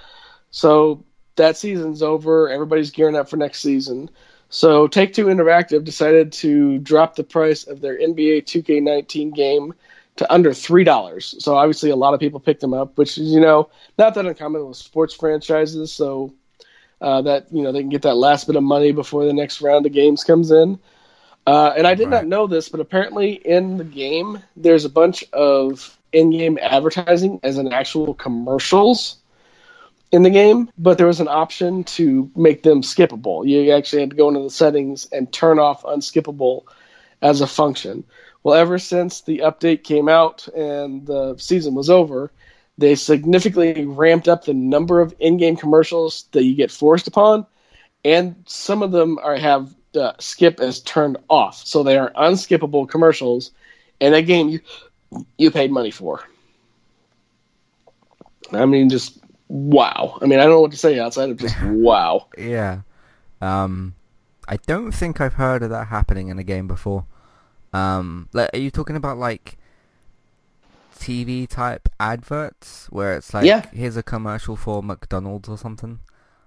So that season's over. Everybody's gearing up for next season. So Take-Two Interactive decided to drop the price of their NBA 2K19 game to under $3. So obviously a lot of people picked them up, which is, not that uncommon with sports franchises. So that, they can get that last bit of money before the next round of games comes in. And I did not know this, but apparently in the game, there's a bunch of in-game advertising as in actual commercials in the game, but there was an option to make them skippable. You actually had to go into the settings and turn off unskippable as a function. Well, ever since the update came out and the season was over, they significantly ramped up the number of in-game commercials that you get forced upon, and some of them have skip as turned off, so they are unskippable commercials in a game you paid money for. I mean, just... wow. I mean, I don't know what to say outside of just wow. Yeah. I don't think I've heard of that happening in a game before. Are you talking about, like, TV-type adverts where it's like, here's a commercial for McDonald's or something?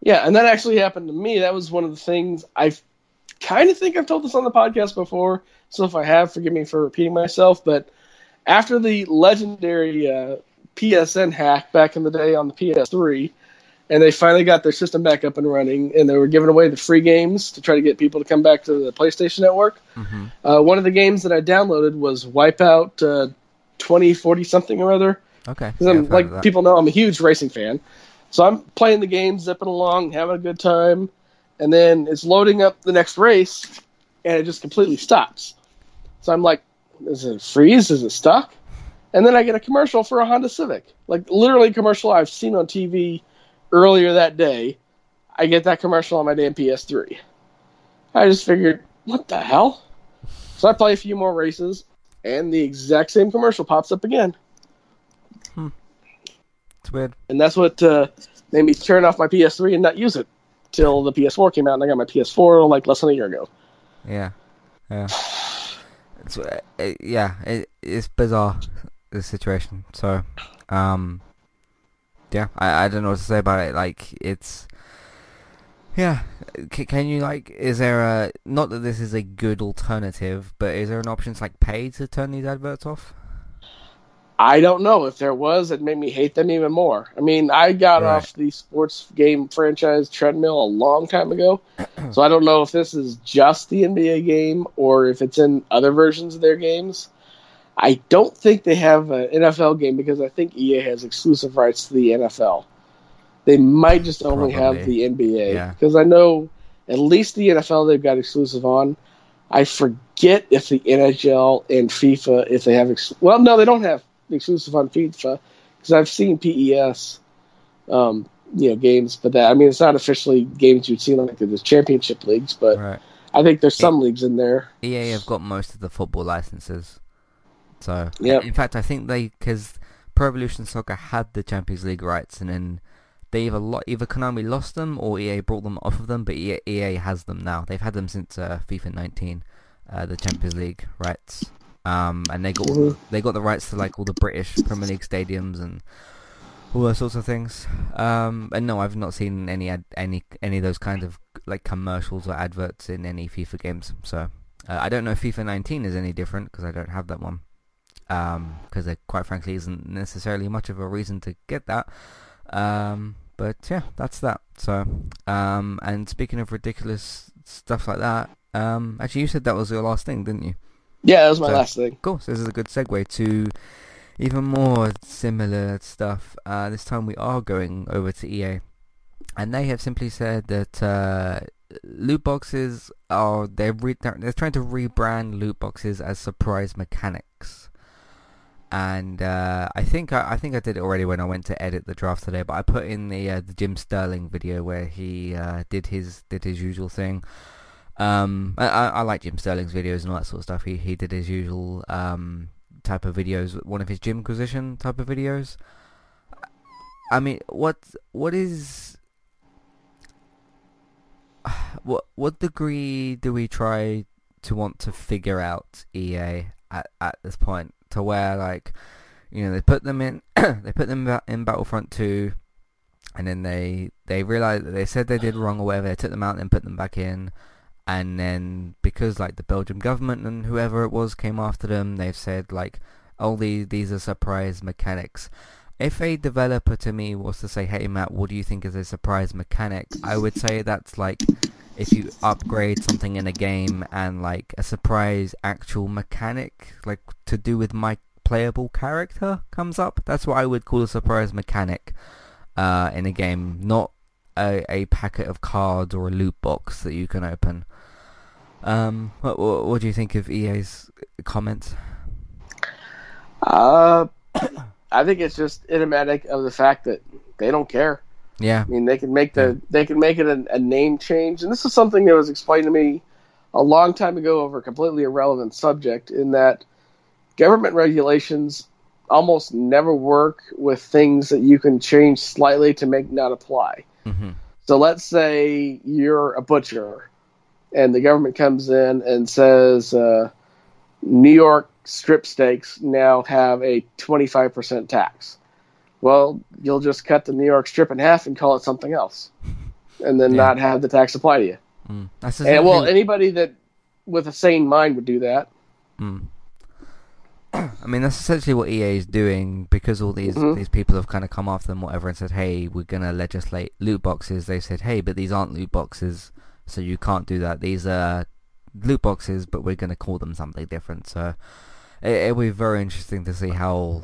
Yeah, and that actually happened to me. That was one of the things I kind of think I've told this on the podcast before, so if I have, forgive me for repeating myself, but after the legendary... PSN hack back in the day on the PS3, and they finally got their system back up and running, and they were giving away the free games to try to get people to come back to the PlayStation Network. Mm-hmm. One of the games that I downloaded was Wipeout 2040 something or other. Okay. Because people know I'm a huge racing fan. So I'm playing the game, zipping along, having a good time, and then it's loading up the next race, and it just completely stops. So I'm like, is it freeze? Is it stuck? And then I get a commercial for a Honda Civic. Like, literally a commercial I've seen on TV earlier that day. I get that commercial on my damn PS3. I just figured, what the hell? So I play a few more races, and the exact same commercial pops up again. It's weird. And that's what made me turn off my PS3 and not use it till the PS4 came out, and I got my PS4 like less than a year ago. Yeah. Yeah. It's bizarre. The situation. So, I don't know what to say about it. Like, it's, yeah. Can you, like, is there a, not that this is a good alternative, but is there an option to, like, pay to turn these adverts off? I don't know. If there was, it made me hate them even more. I mean, I got off the sports game franchise treadmill a long time ago, so I don't know if this is just the NBA game or if it's in other versions of their games. I don't think they have an NFL game because I think EA has exclusive rights to the NFL. They might just only have the NBA because I know at least the NFL they've got exclusive on. I forget if the NHL and FIFA, if they have... well, no, they don't have exclusive on FIFA because I've seen PES games, but that, I mean, it's not officially games you'd see like the championship leagues, but I think there's some leagues in there. EA have got most of the football licenses. So, in fact, I think they, because Pro Evolution Soccer had the Champions League rights, and then they either Konami lost them or EA brought them off of them, but EA has them now. They've had them since FIFA 19, the Champions League rights. And they got the rights to like all the British Premier League stadiums and all those sorts of things. And no, I've not seen any of those kinds of like commercials or adverts in any FIFA games. So I don't know if FIFA 19 is any different because I don't have that one. Because there quite frankly isn't necessarily much of a reason to get that. But yeah, that's that. So and speaking of ridiculous stuff like that, actually you said that was your last thing, didn't you? Yeah, that was my last thing. Cool, so this is a good segue to even more similar stuff. This time we are going over to EA. And they have simply said that loot boxes are... They're trying to rebrand loot boxes as surprise mechanics. And I think I did it already when I went to edit the draft today, but I put in the Jim Sterling video where he did his usual thing. I like Jim Sterling's videos and all that sort of stuff. He did his usual type of videos, one of his Jimquisition type of videos. I mean, what degree do we try to want to figure out EA at this point, to where, like, you know, they put them in Battlefront 2, and then they realized that they said they did wrong or whatever. They took them out and put them back in. And then because, like, the Belgian government and whoever it was came after them, they've said, like, oh, these are surprise mechanics. If a developer to me was to say, hey, Matt, what do you think is a surprise mechanic? I would say that's, like, if you upgrade something in a game and, like, a surprise actual mechanic, like, to do with my playable character comes up. That's what I would call a surprise mechanic in a game, not a packet of cards or a loot box that you can open. What do you think of EA's comments? I think it's just emblematic of the fact that they don't care. Yeah, I mean they can make it a name change, and this is something that was explained to me a long time ago over a completely irrelevant subject. In that government regulations almost never work with things that you can change slightly to make not apply. Mm-hmm. So let's say you're a butcher, and the government comes in and says New York strip steaks now have a 25% tax. Well, you'll just cut the New York strip in half and call it something else, and then not have the tax apply to you. Mm. Anybody that with a sane mind would do that. Mm. I mean, that's essentially what EA is doing, because all these people have kind of come after them, whatever, and said, hey, we're going to legislate loot boxes. They said, hey, but these aren't loot boxes, so you can't do that. These are loot boxes, but we're going to call them something different. So it'll be very interesting to see how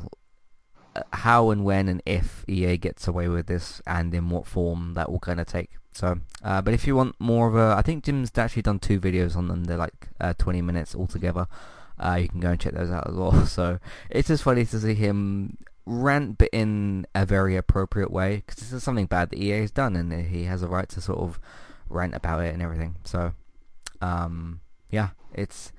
and when and if EA gets away with this, and in what form that will kind of take. So, but if you want more of I think Jim's actually done two videos on them. They're like 20 minutes altogether. You can go and check those out as well. So it's just funny to see him rant, but in a very appropriate way, because this is something bad that EA has done, and he has a right to sort of rant about it and everything. So it's,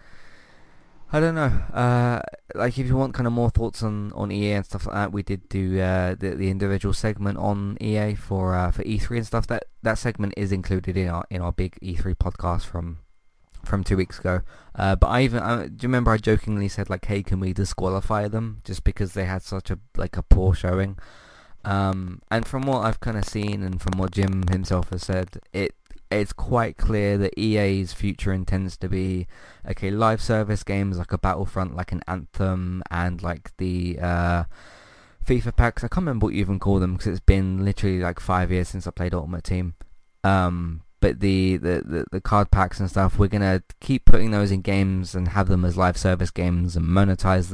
I don't know, like, if you want kind of more thoughts on EA and stuff like that, we did do the individual segment on EA for E3 and stuff. That segment is included in our big E3 podcast from 2 weeks ago, but do you remember I jokingly said, like, hey, can we disqualify them just because they had such a poor showing? And from what I've kind of seen, and from what Jim himself has said, it's quite clear that EA's future intends to be, okay, live service games like a Battlefront, like an Anthem, and like the FIFA packs. I can't remember what you even call them, because it's been literally like 5 years since I played Ultimate Team. But the card packs and stuff, we're gonna keep putting those in games and have them as live service games and monetize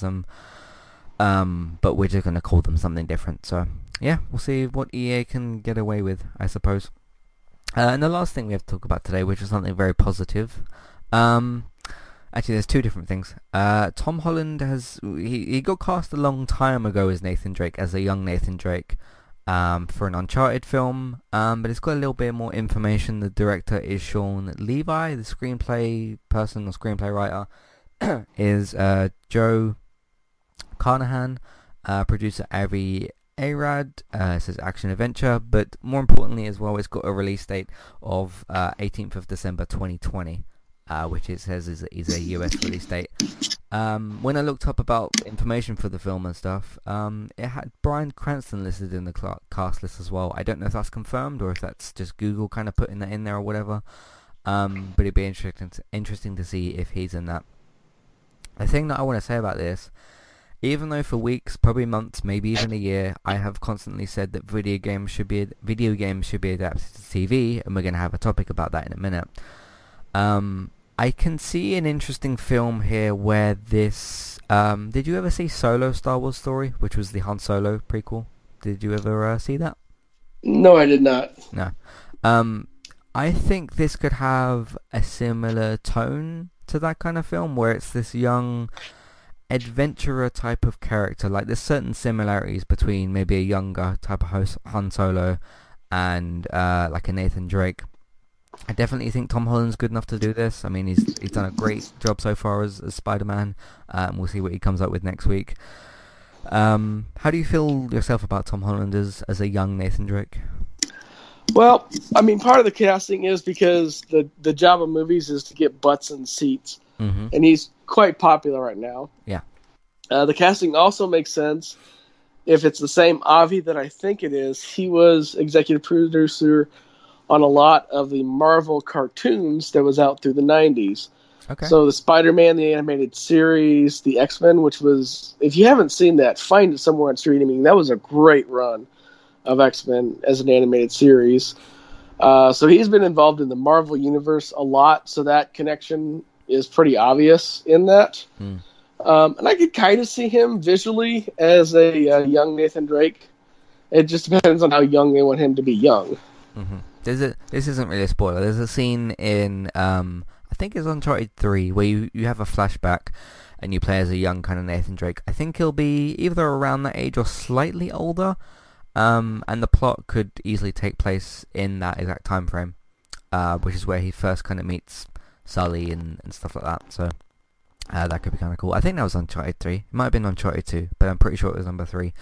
them. But we're just gonna call them something different. So yeah, we'll see what EA can get away with, I suppose. And the last thing we have to talk about today, which is something very positive. Actually, there's two different things. Tom Holland he got cast a long time ago as Nathan Drake, as a young Nathan Drake. for an Uncharted film, but it's got a little bit more information. The director is Sean Levi. The screenplay person or screenplay writer is Joe Carnahan, producer Avi Arad. It says action adventure, but more importantly as well, it's got a release date of 18th of December 2020, which it says is a US release date. When I looked up about information for the film and stuff, it had Bryan Cranston listed in the cast list as well. I don't know if that's confirmed or if that's just Google kind of putting that in there or whatever. But it'd be interesting to see if he's in that. The thing that I want to say about this, even though for weeks, probably months, maybe even a year, I have constantly said that video games should be adapted to TV, and we're going to have a topic about that in a minute. I can see an interesting film here where this... did you ever see Solo, Star Wars Story, which was the Han Solo prequel? Did you ever see that? No, I did not. No. I think this could have a similar tone to that kind of film, where it's this young adventurer type of character. Like, there's certain similarities between maybe a younger type of Han Solo and like a Nathan Drake. I definitely think Tom Holland's good enough to do this. I mean, he's done a great job so far as Spider-Man. We'll see what he comes up with next week. How do you feel yourself about Tom Holland as a young Nathan Drake? Well, I mean, part of the casting is because the job of movies is to get butts in seats. Mm-hmm. And he's quite popular right now. Yeah. The casting also makes sense. If it's the same Avi that I think it is, he was executive producer on a lot of the Marvel cartoons that was out through the 90s. Okay. So the Spider-Man, the animated series, the X-Men, which was, if you haven't seen that, find it somewhere on streaming. That was a great run of X-Men as an animated series. So he's been involved in the Marvel universe a lot, so that connection is pretty obvious in that. Mm. And I could kind of see him visually as a young Nathan Drake. It just depends on how young they want him to be young. Mm-hmm. This isn't really a spoiler. There's a scene in, I think it's Uncharted 3, where you have a flashback and you play as a young kind of Nathan Drake. I think he'll be either around that age or slightly older, and the plot could easily take place in that exact time frame, which is where he first kind of meets Sully and stuff like that. So that could be kind of cool. I think that was Uncharted 3. It might have been Uncharted 2, but I'm pretty sure it was number 3.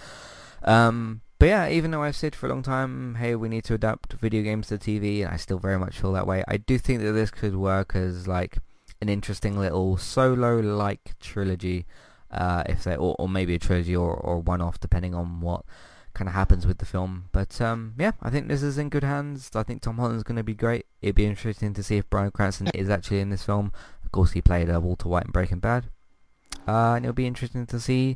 But yeah, even though I've said for a long time, hey, we need to adapt video games to TV, and I still very much feel that way, I do think that this could work as, like, an interesting little solo-like trilogy, if they, or maybe a trilogy or one-off, depending on what kind of happens with the film. But, yeah, I think this is in good hands. I think Tom Holland's going to be great. It'd be interesting to see if Bryan Cranston is actually in this film. Of course, he played Walter White in Breaking Bad. And it'll be interesting to see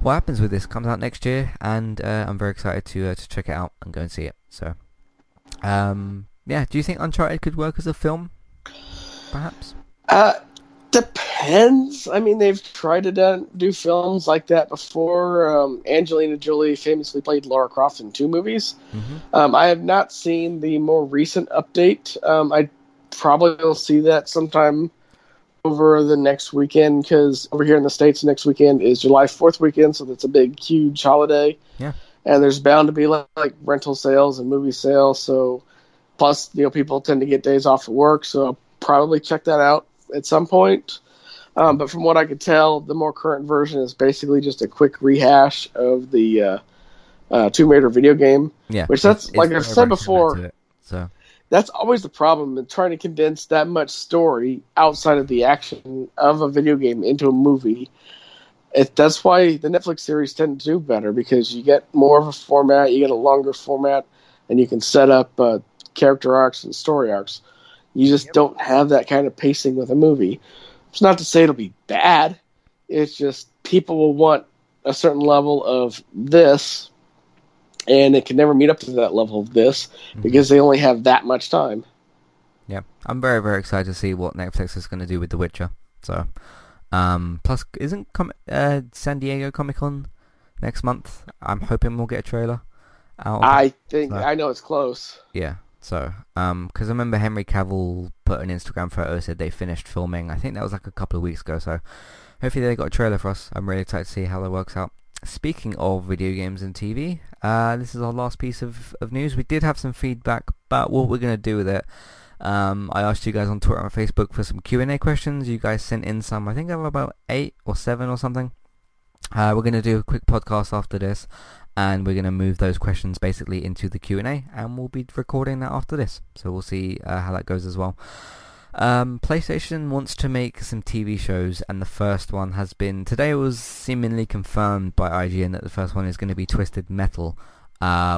what happens with this. Comes out next year, and I'm very excited to check it out and go and see it. So, yeah, do you think Uncharted could work as a film, perhaps? Depends. I mean, they've tried to do films like that before. Angelina Jolie famously played Lara Croft in 2 movies. Mm-hmm. I have not seen the more recent update. I probably will see that sometime over the next weekend, because over here in the States next weekend is July 4th weekend, so that's a big, huge holiday. Yeah. And there's bound to be like rental sales and movie sales. So, plus, you know, people tend to get days off of work, so I'll probably check that out at some point. But from what I could tell, the more current version is basically just a quick rehash of the Tomb Raider video game. Yeah. Which it's like I've said before. That's always the problem in trying to condense that much story outside of the action of a video game into a movie. That's why the Netflix series tend to do better, because you get more of a format, you get a longer format, and you can set up character arcs and story arcs. You just don't have that kind of pacing with a movie. It's not to say it'll be bad. It's just people will want a certain level of this, and it can never meet up to that level of this, because they only have that much time. Yeah, I'm very, very excited to see what Netflix is going to do with The Witcher. So, plus, isn't San Diego Comic-Con next month? I'm hoping we'll get a trailer out. I know it's close. Yeah, so, because I remember Henry Cavill put an Instagram photo, said they finished filming. I think that was like a couple of weeks ago, so hopefully they got a trailer for us. I'm really excited to see how that works out. Speaking of video games and TV, this is our last piece of news. We did have some feedback about what we're going to do with it. I asked you guys on Twitter and Facebook for some Q&A questions. You guys sent in some. I think I have about 8 or 7 or something. We're going to do a quick podcast after this, and we're going to move those questions basically into the Q&A, and we'll be recording that after this. So we'll see how that goes as well. PlayStation wants to make some TV shows, and the first one has been... Today was seemingly confirmed by IGN that the first one is going to be Twisted Metal,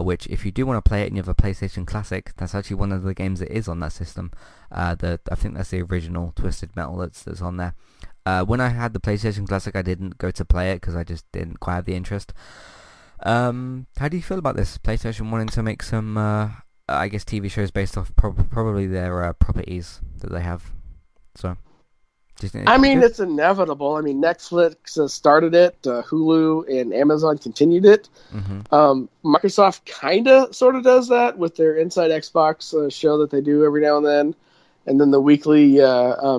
which, if you do want to play it and you have a PlayStation Classic, that's actually one of the games that is on that system. I think that's the original Twisted Metal that's on there. When I had the PlayStation Classic, I didn't go to play it because I just didn't quite have the interest. How do you feel about this? PlayStation wanting to make some... I guess TV shows based off probably their properties that they have. So, I mean, it's inevitable. I mean, Netflix started it, Hulu and Amazon continued it. Mm-hmm. Microsoft kind of sort of does that with their Inside Xbox show that they do every now and then the weekly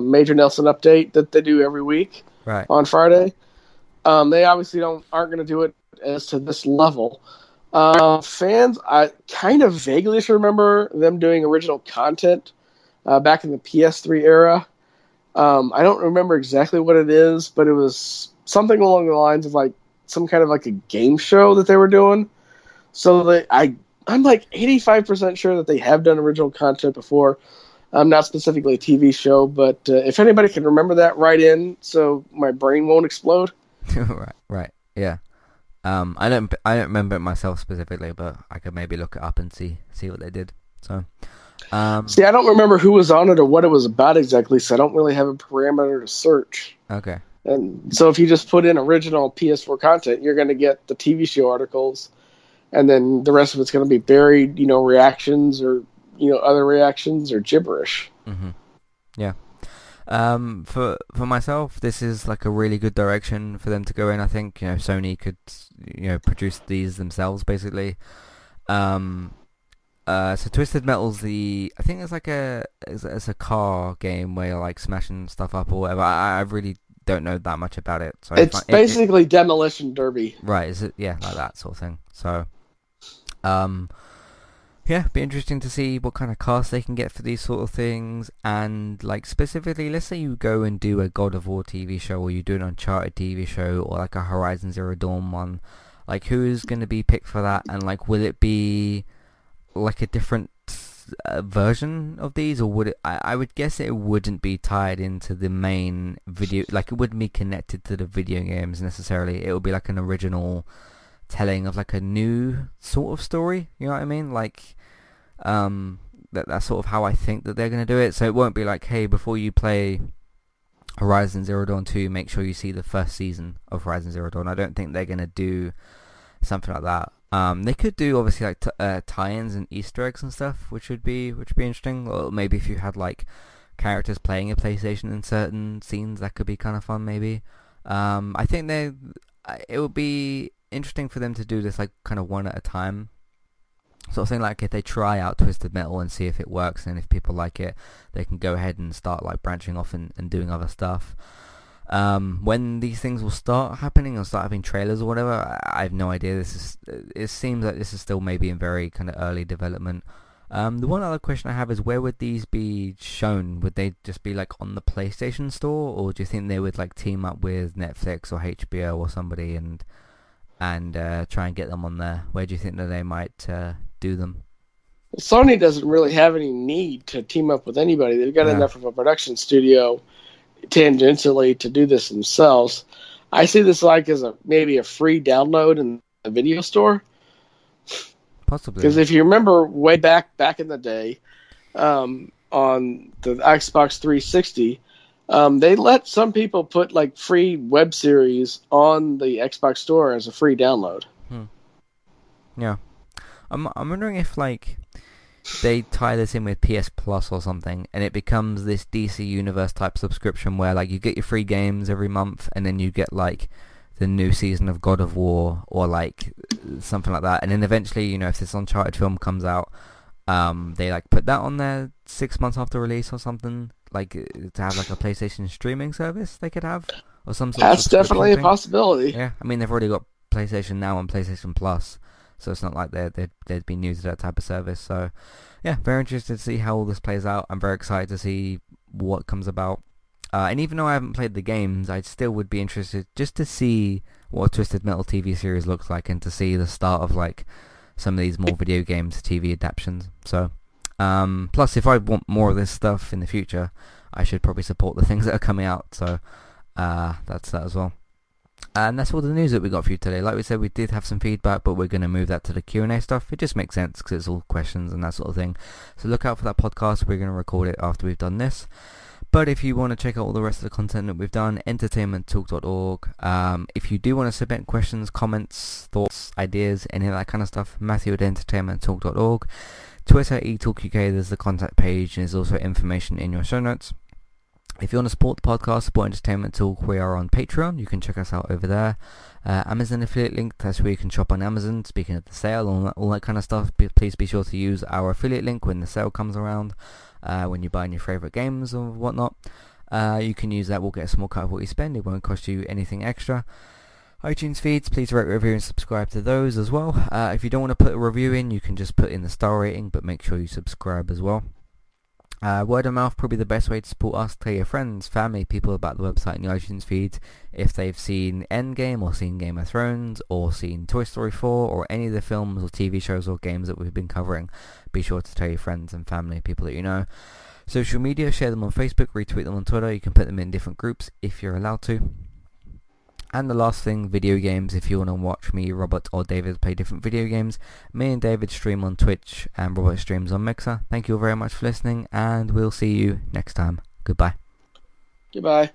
Major Nelson update that they do every week on Friday. They obviously aren't going to do it as to this level. Fans, I kind of vaguely remember them doing original content back in the PS3 era. I don't remember exactly what it is, but it was something along the lines of like some kind of like a game show that they were doing. So I'm like 85% sure that they have done original content before. Not specifically a TV show, but if anybody can remember that, write in so my brain won't explode. Right, yeah. I don't remember it myself specifically, but I could maybe look it up and see what they did. So, I don't remember who was on it or what it was about exactly, so I don't really have a parameter to search. Okay. And so if you just put in original PS4 content, you're going to get the TV show articles, and then the rest of it's going to be buried, reactions or other reactions or gibberish. Mm-hmm. Yeah. For myself, this is like a really good direction for them to go in. I think Sony could produce these themselves basically. So Twisted Metal's I think it's like it's a car game where you're like smashing stuff up or whatever. I really don't know that much about it. So it's basically demolition derby, right? Is it? Yeah, like that sort of thing. So, yeah, be interesting to see what kind of cast they can get for these sort of things. And like specifically, let's say you go and do a God of War TV show, or you do an Uncharted TV show, or like a Horizon Zero Dawn one. Like, who is going to be picked for that? And like, will it be like a different version of these, or would it? I would guess it wouldn't be tied into the main video. Like, it wouldn't be connected to the video games necessarily. It would be like an original telling of like a new sort of story, you know what I mean? Like that's sort of how I think that they're going to do it. So it won't be like, hey, before you play Horizon Zero Dawn 2, make sure you see the first season of Horizon Zero Dawn. I don't think they're going to do something like that. They could do obviously like tie-ins and Easter eggs and stuff, which would be interesting. Or maybe if you had like characters playing a PlayStation in certain scenes, that could be kind of fun maybe. I think it would be interesting for them to do this like kind of one at a time sort of thing. Like, if they try out Twisted Metal and see if it works, and if people like it, they can go ahead and start like branching off and doing other stuff. When these things will start happening or start having trailers or whatever, I have no idea. It seems like this is still maybe in very kind of early development. The one other question I have is, where would these be shown? Would they just be like on the PlayStation Store, or do you think they would like team up with Netflix or HBO or somebody and try and get them on there? Where do you think that they might do them? Sony doesn't really have any need to team up with anybody. They've got enough of a production studio tangentially to do this themselves. I see this like as maybe a free download in a video store. Possibly. Because if you remember way back in the day, on the Xbox 360, they let some people put like free web series on the Xbox Store as a free download. Yeah, I'm wondering if like they tie this in with PS Plus or something, and it becomes this DC Universe type subscription where like you get your free games every month, and then you get like the new season of God of War or like something like that, and then eventually if this Uncharted film comes out, they like put that on there 6 months after release or something. Like, to have like a PlayStation streaming service they could have, or some sort of... That's definitely a possibility. Yeah, I mean, they've already got PlayStation Now and PlayStation Plus. So it's not like they'd been new to that type of service. So yeah, very interested to see how all this plays out. I'm very excited to see what comes about. And even though I haven't played the games, I still would be interested just to see what a Twisted Metal TV series looks like and to see the start of like some of these more video games TV adaptions. So plus, if I want more of this stuff in the future, I should probably support the things that are coming out. So that's that as well. And that's all the news that we got for you today. Like we said, we did have some feedback, but we're going to move that to the Q&A stuff. It just makes sense because it's all questions and that sort of thing. So look out for that podcast. We're going to record it after we've done this. But if you want to check out all the rest of the content that we've done, EntertainmentTalk.org. If you do want to submit questions, comments, thoughts, ideas, any of that kind of stuff, Matthew at EntertainmentTalk.org. Twitter, eTalkUK, there's the contact page, and there's also information in your show notes. If you want to support the podcast, support Entertainment Talk, we are on Patreon. You can check us out over there. Amazon affiliate link, that's where you can shop on Amazon. Speaking of the sale, all that kind of stuff, please be sure to use our affiliate link when the sale comes around, when you buy your favourite games or whatnot. You can use that. We'll get a small cut of what you spend. It won't cost you anything extra. iTunes feeds, please rate, review, and subscribe to those as well. If you don't want to put a review in, you can just put in the star rating, but make sure you subscribe as well. Word of mouth, probably the best way to support us. Tell your friends, family, people about the website and the iTunes feed. If they've seen Endgame or seen Game of Thrones or seen Toy Story 4 or any of the films or TV shows or games that we've been covering, be sure to tell your friends and family, people that you know. Social media, share them on Facebook, retweet them on Twitter. You can put them in different groups if you're allowed to. And the last thing, video games. If you want to watch me, Robert, or David play different video games, me and David stream on Twitch and Robert streams on Mixer. Thank you all very much for listening, and we'll see you next time. Goodbye. Goodbye.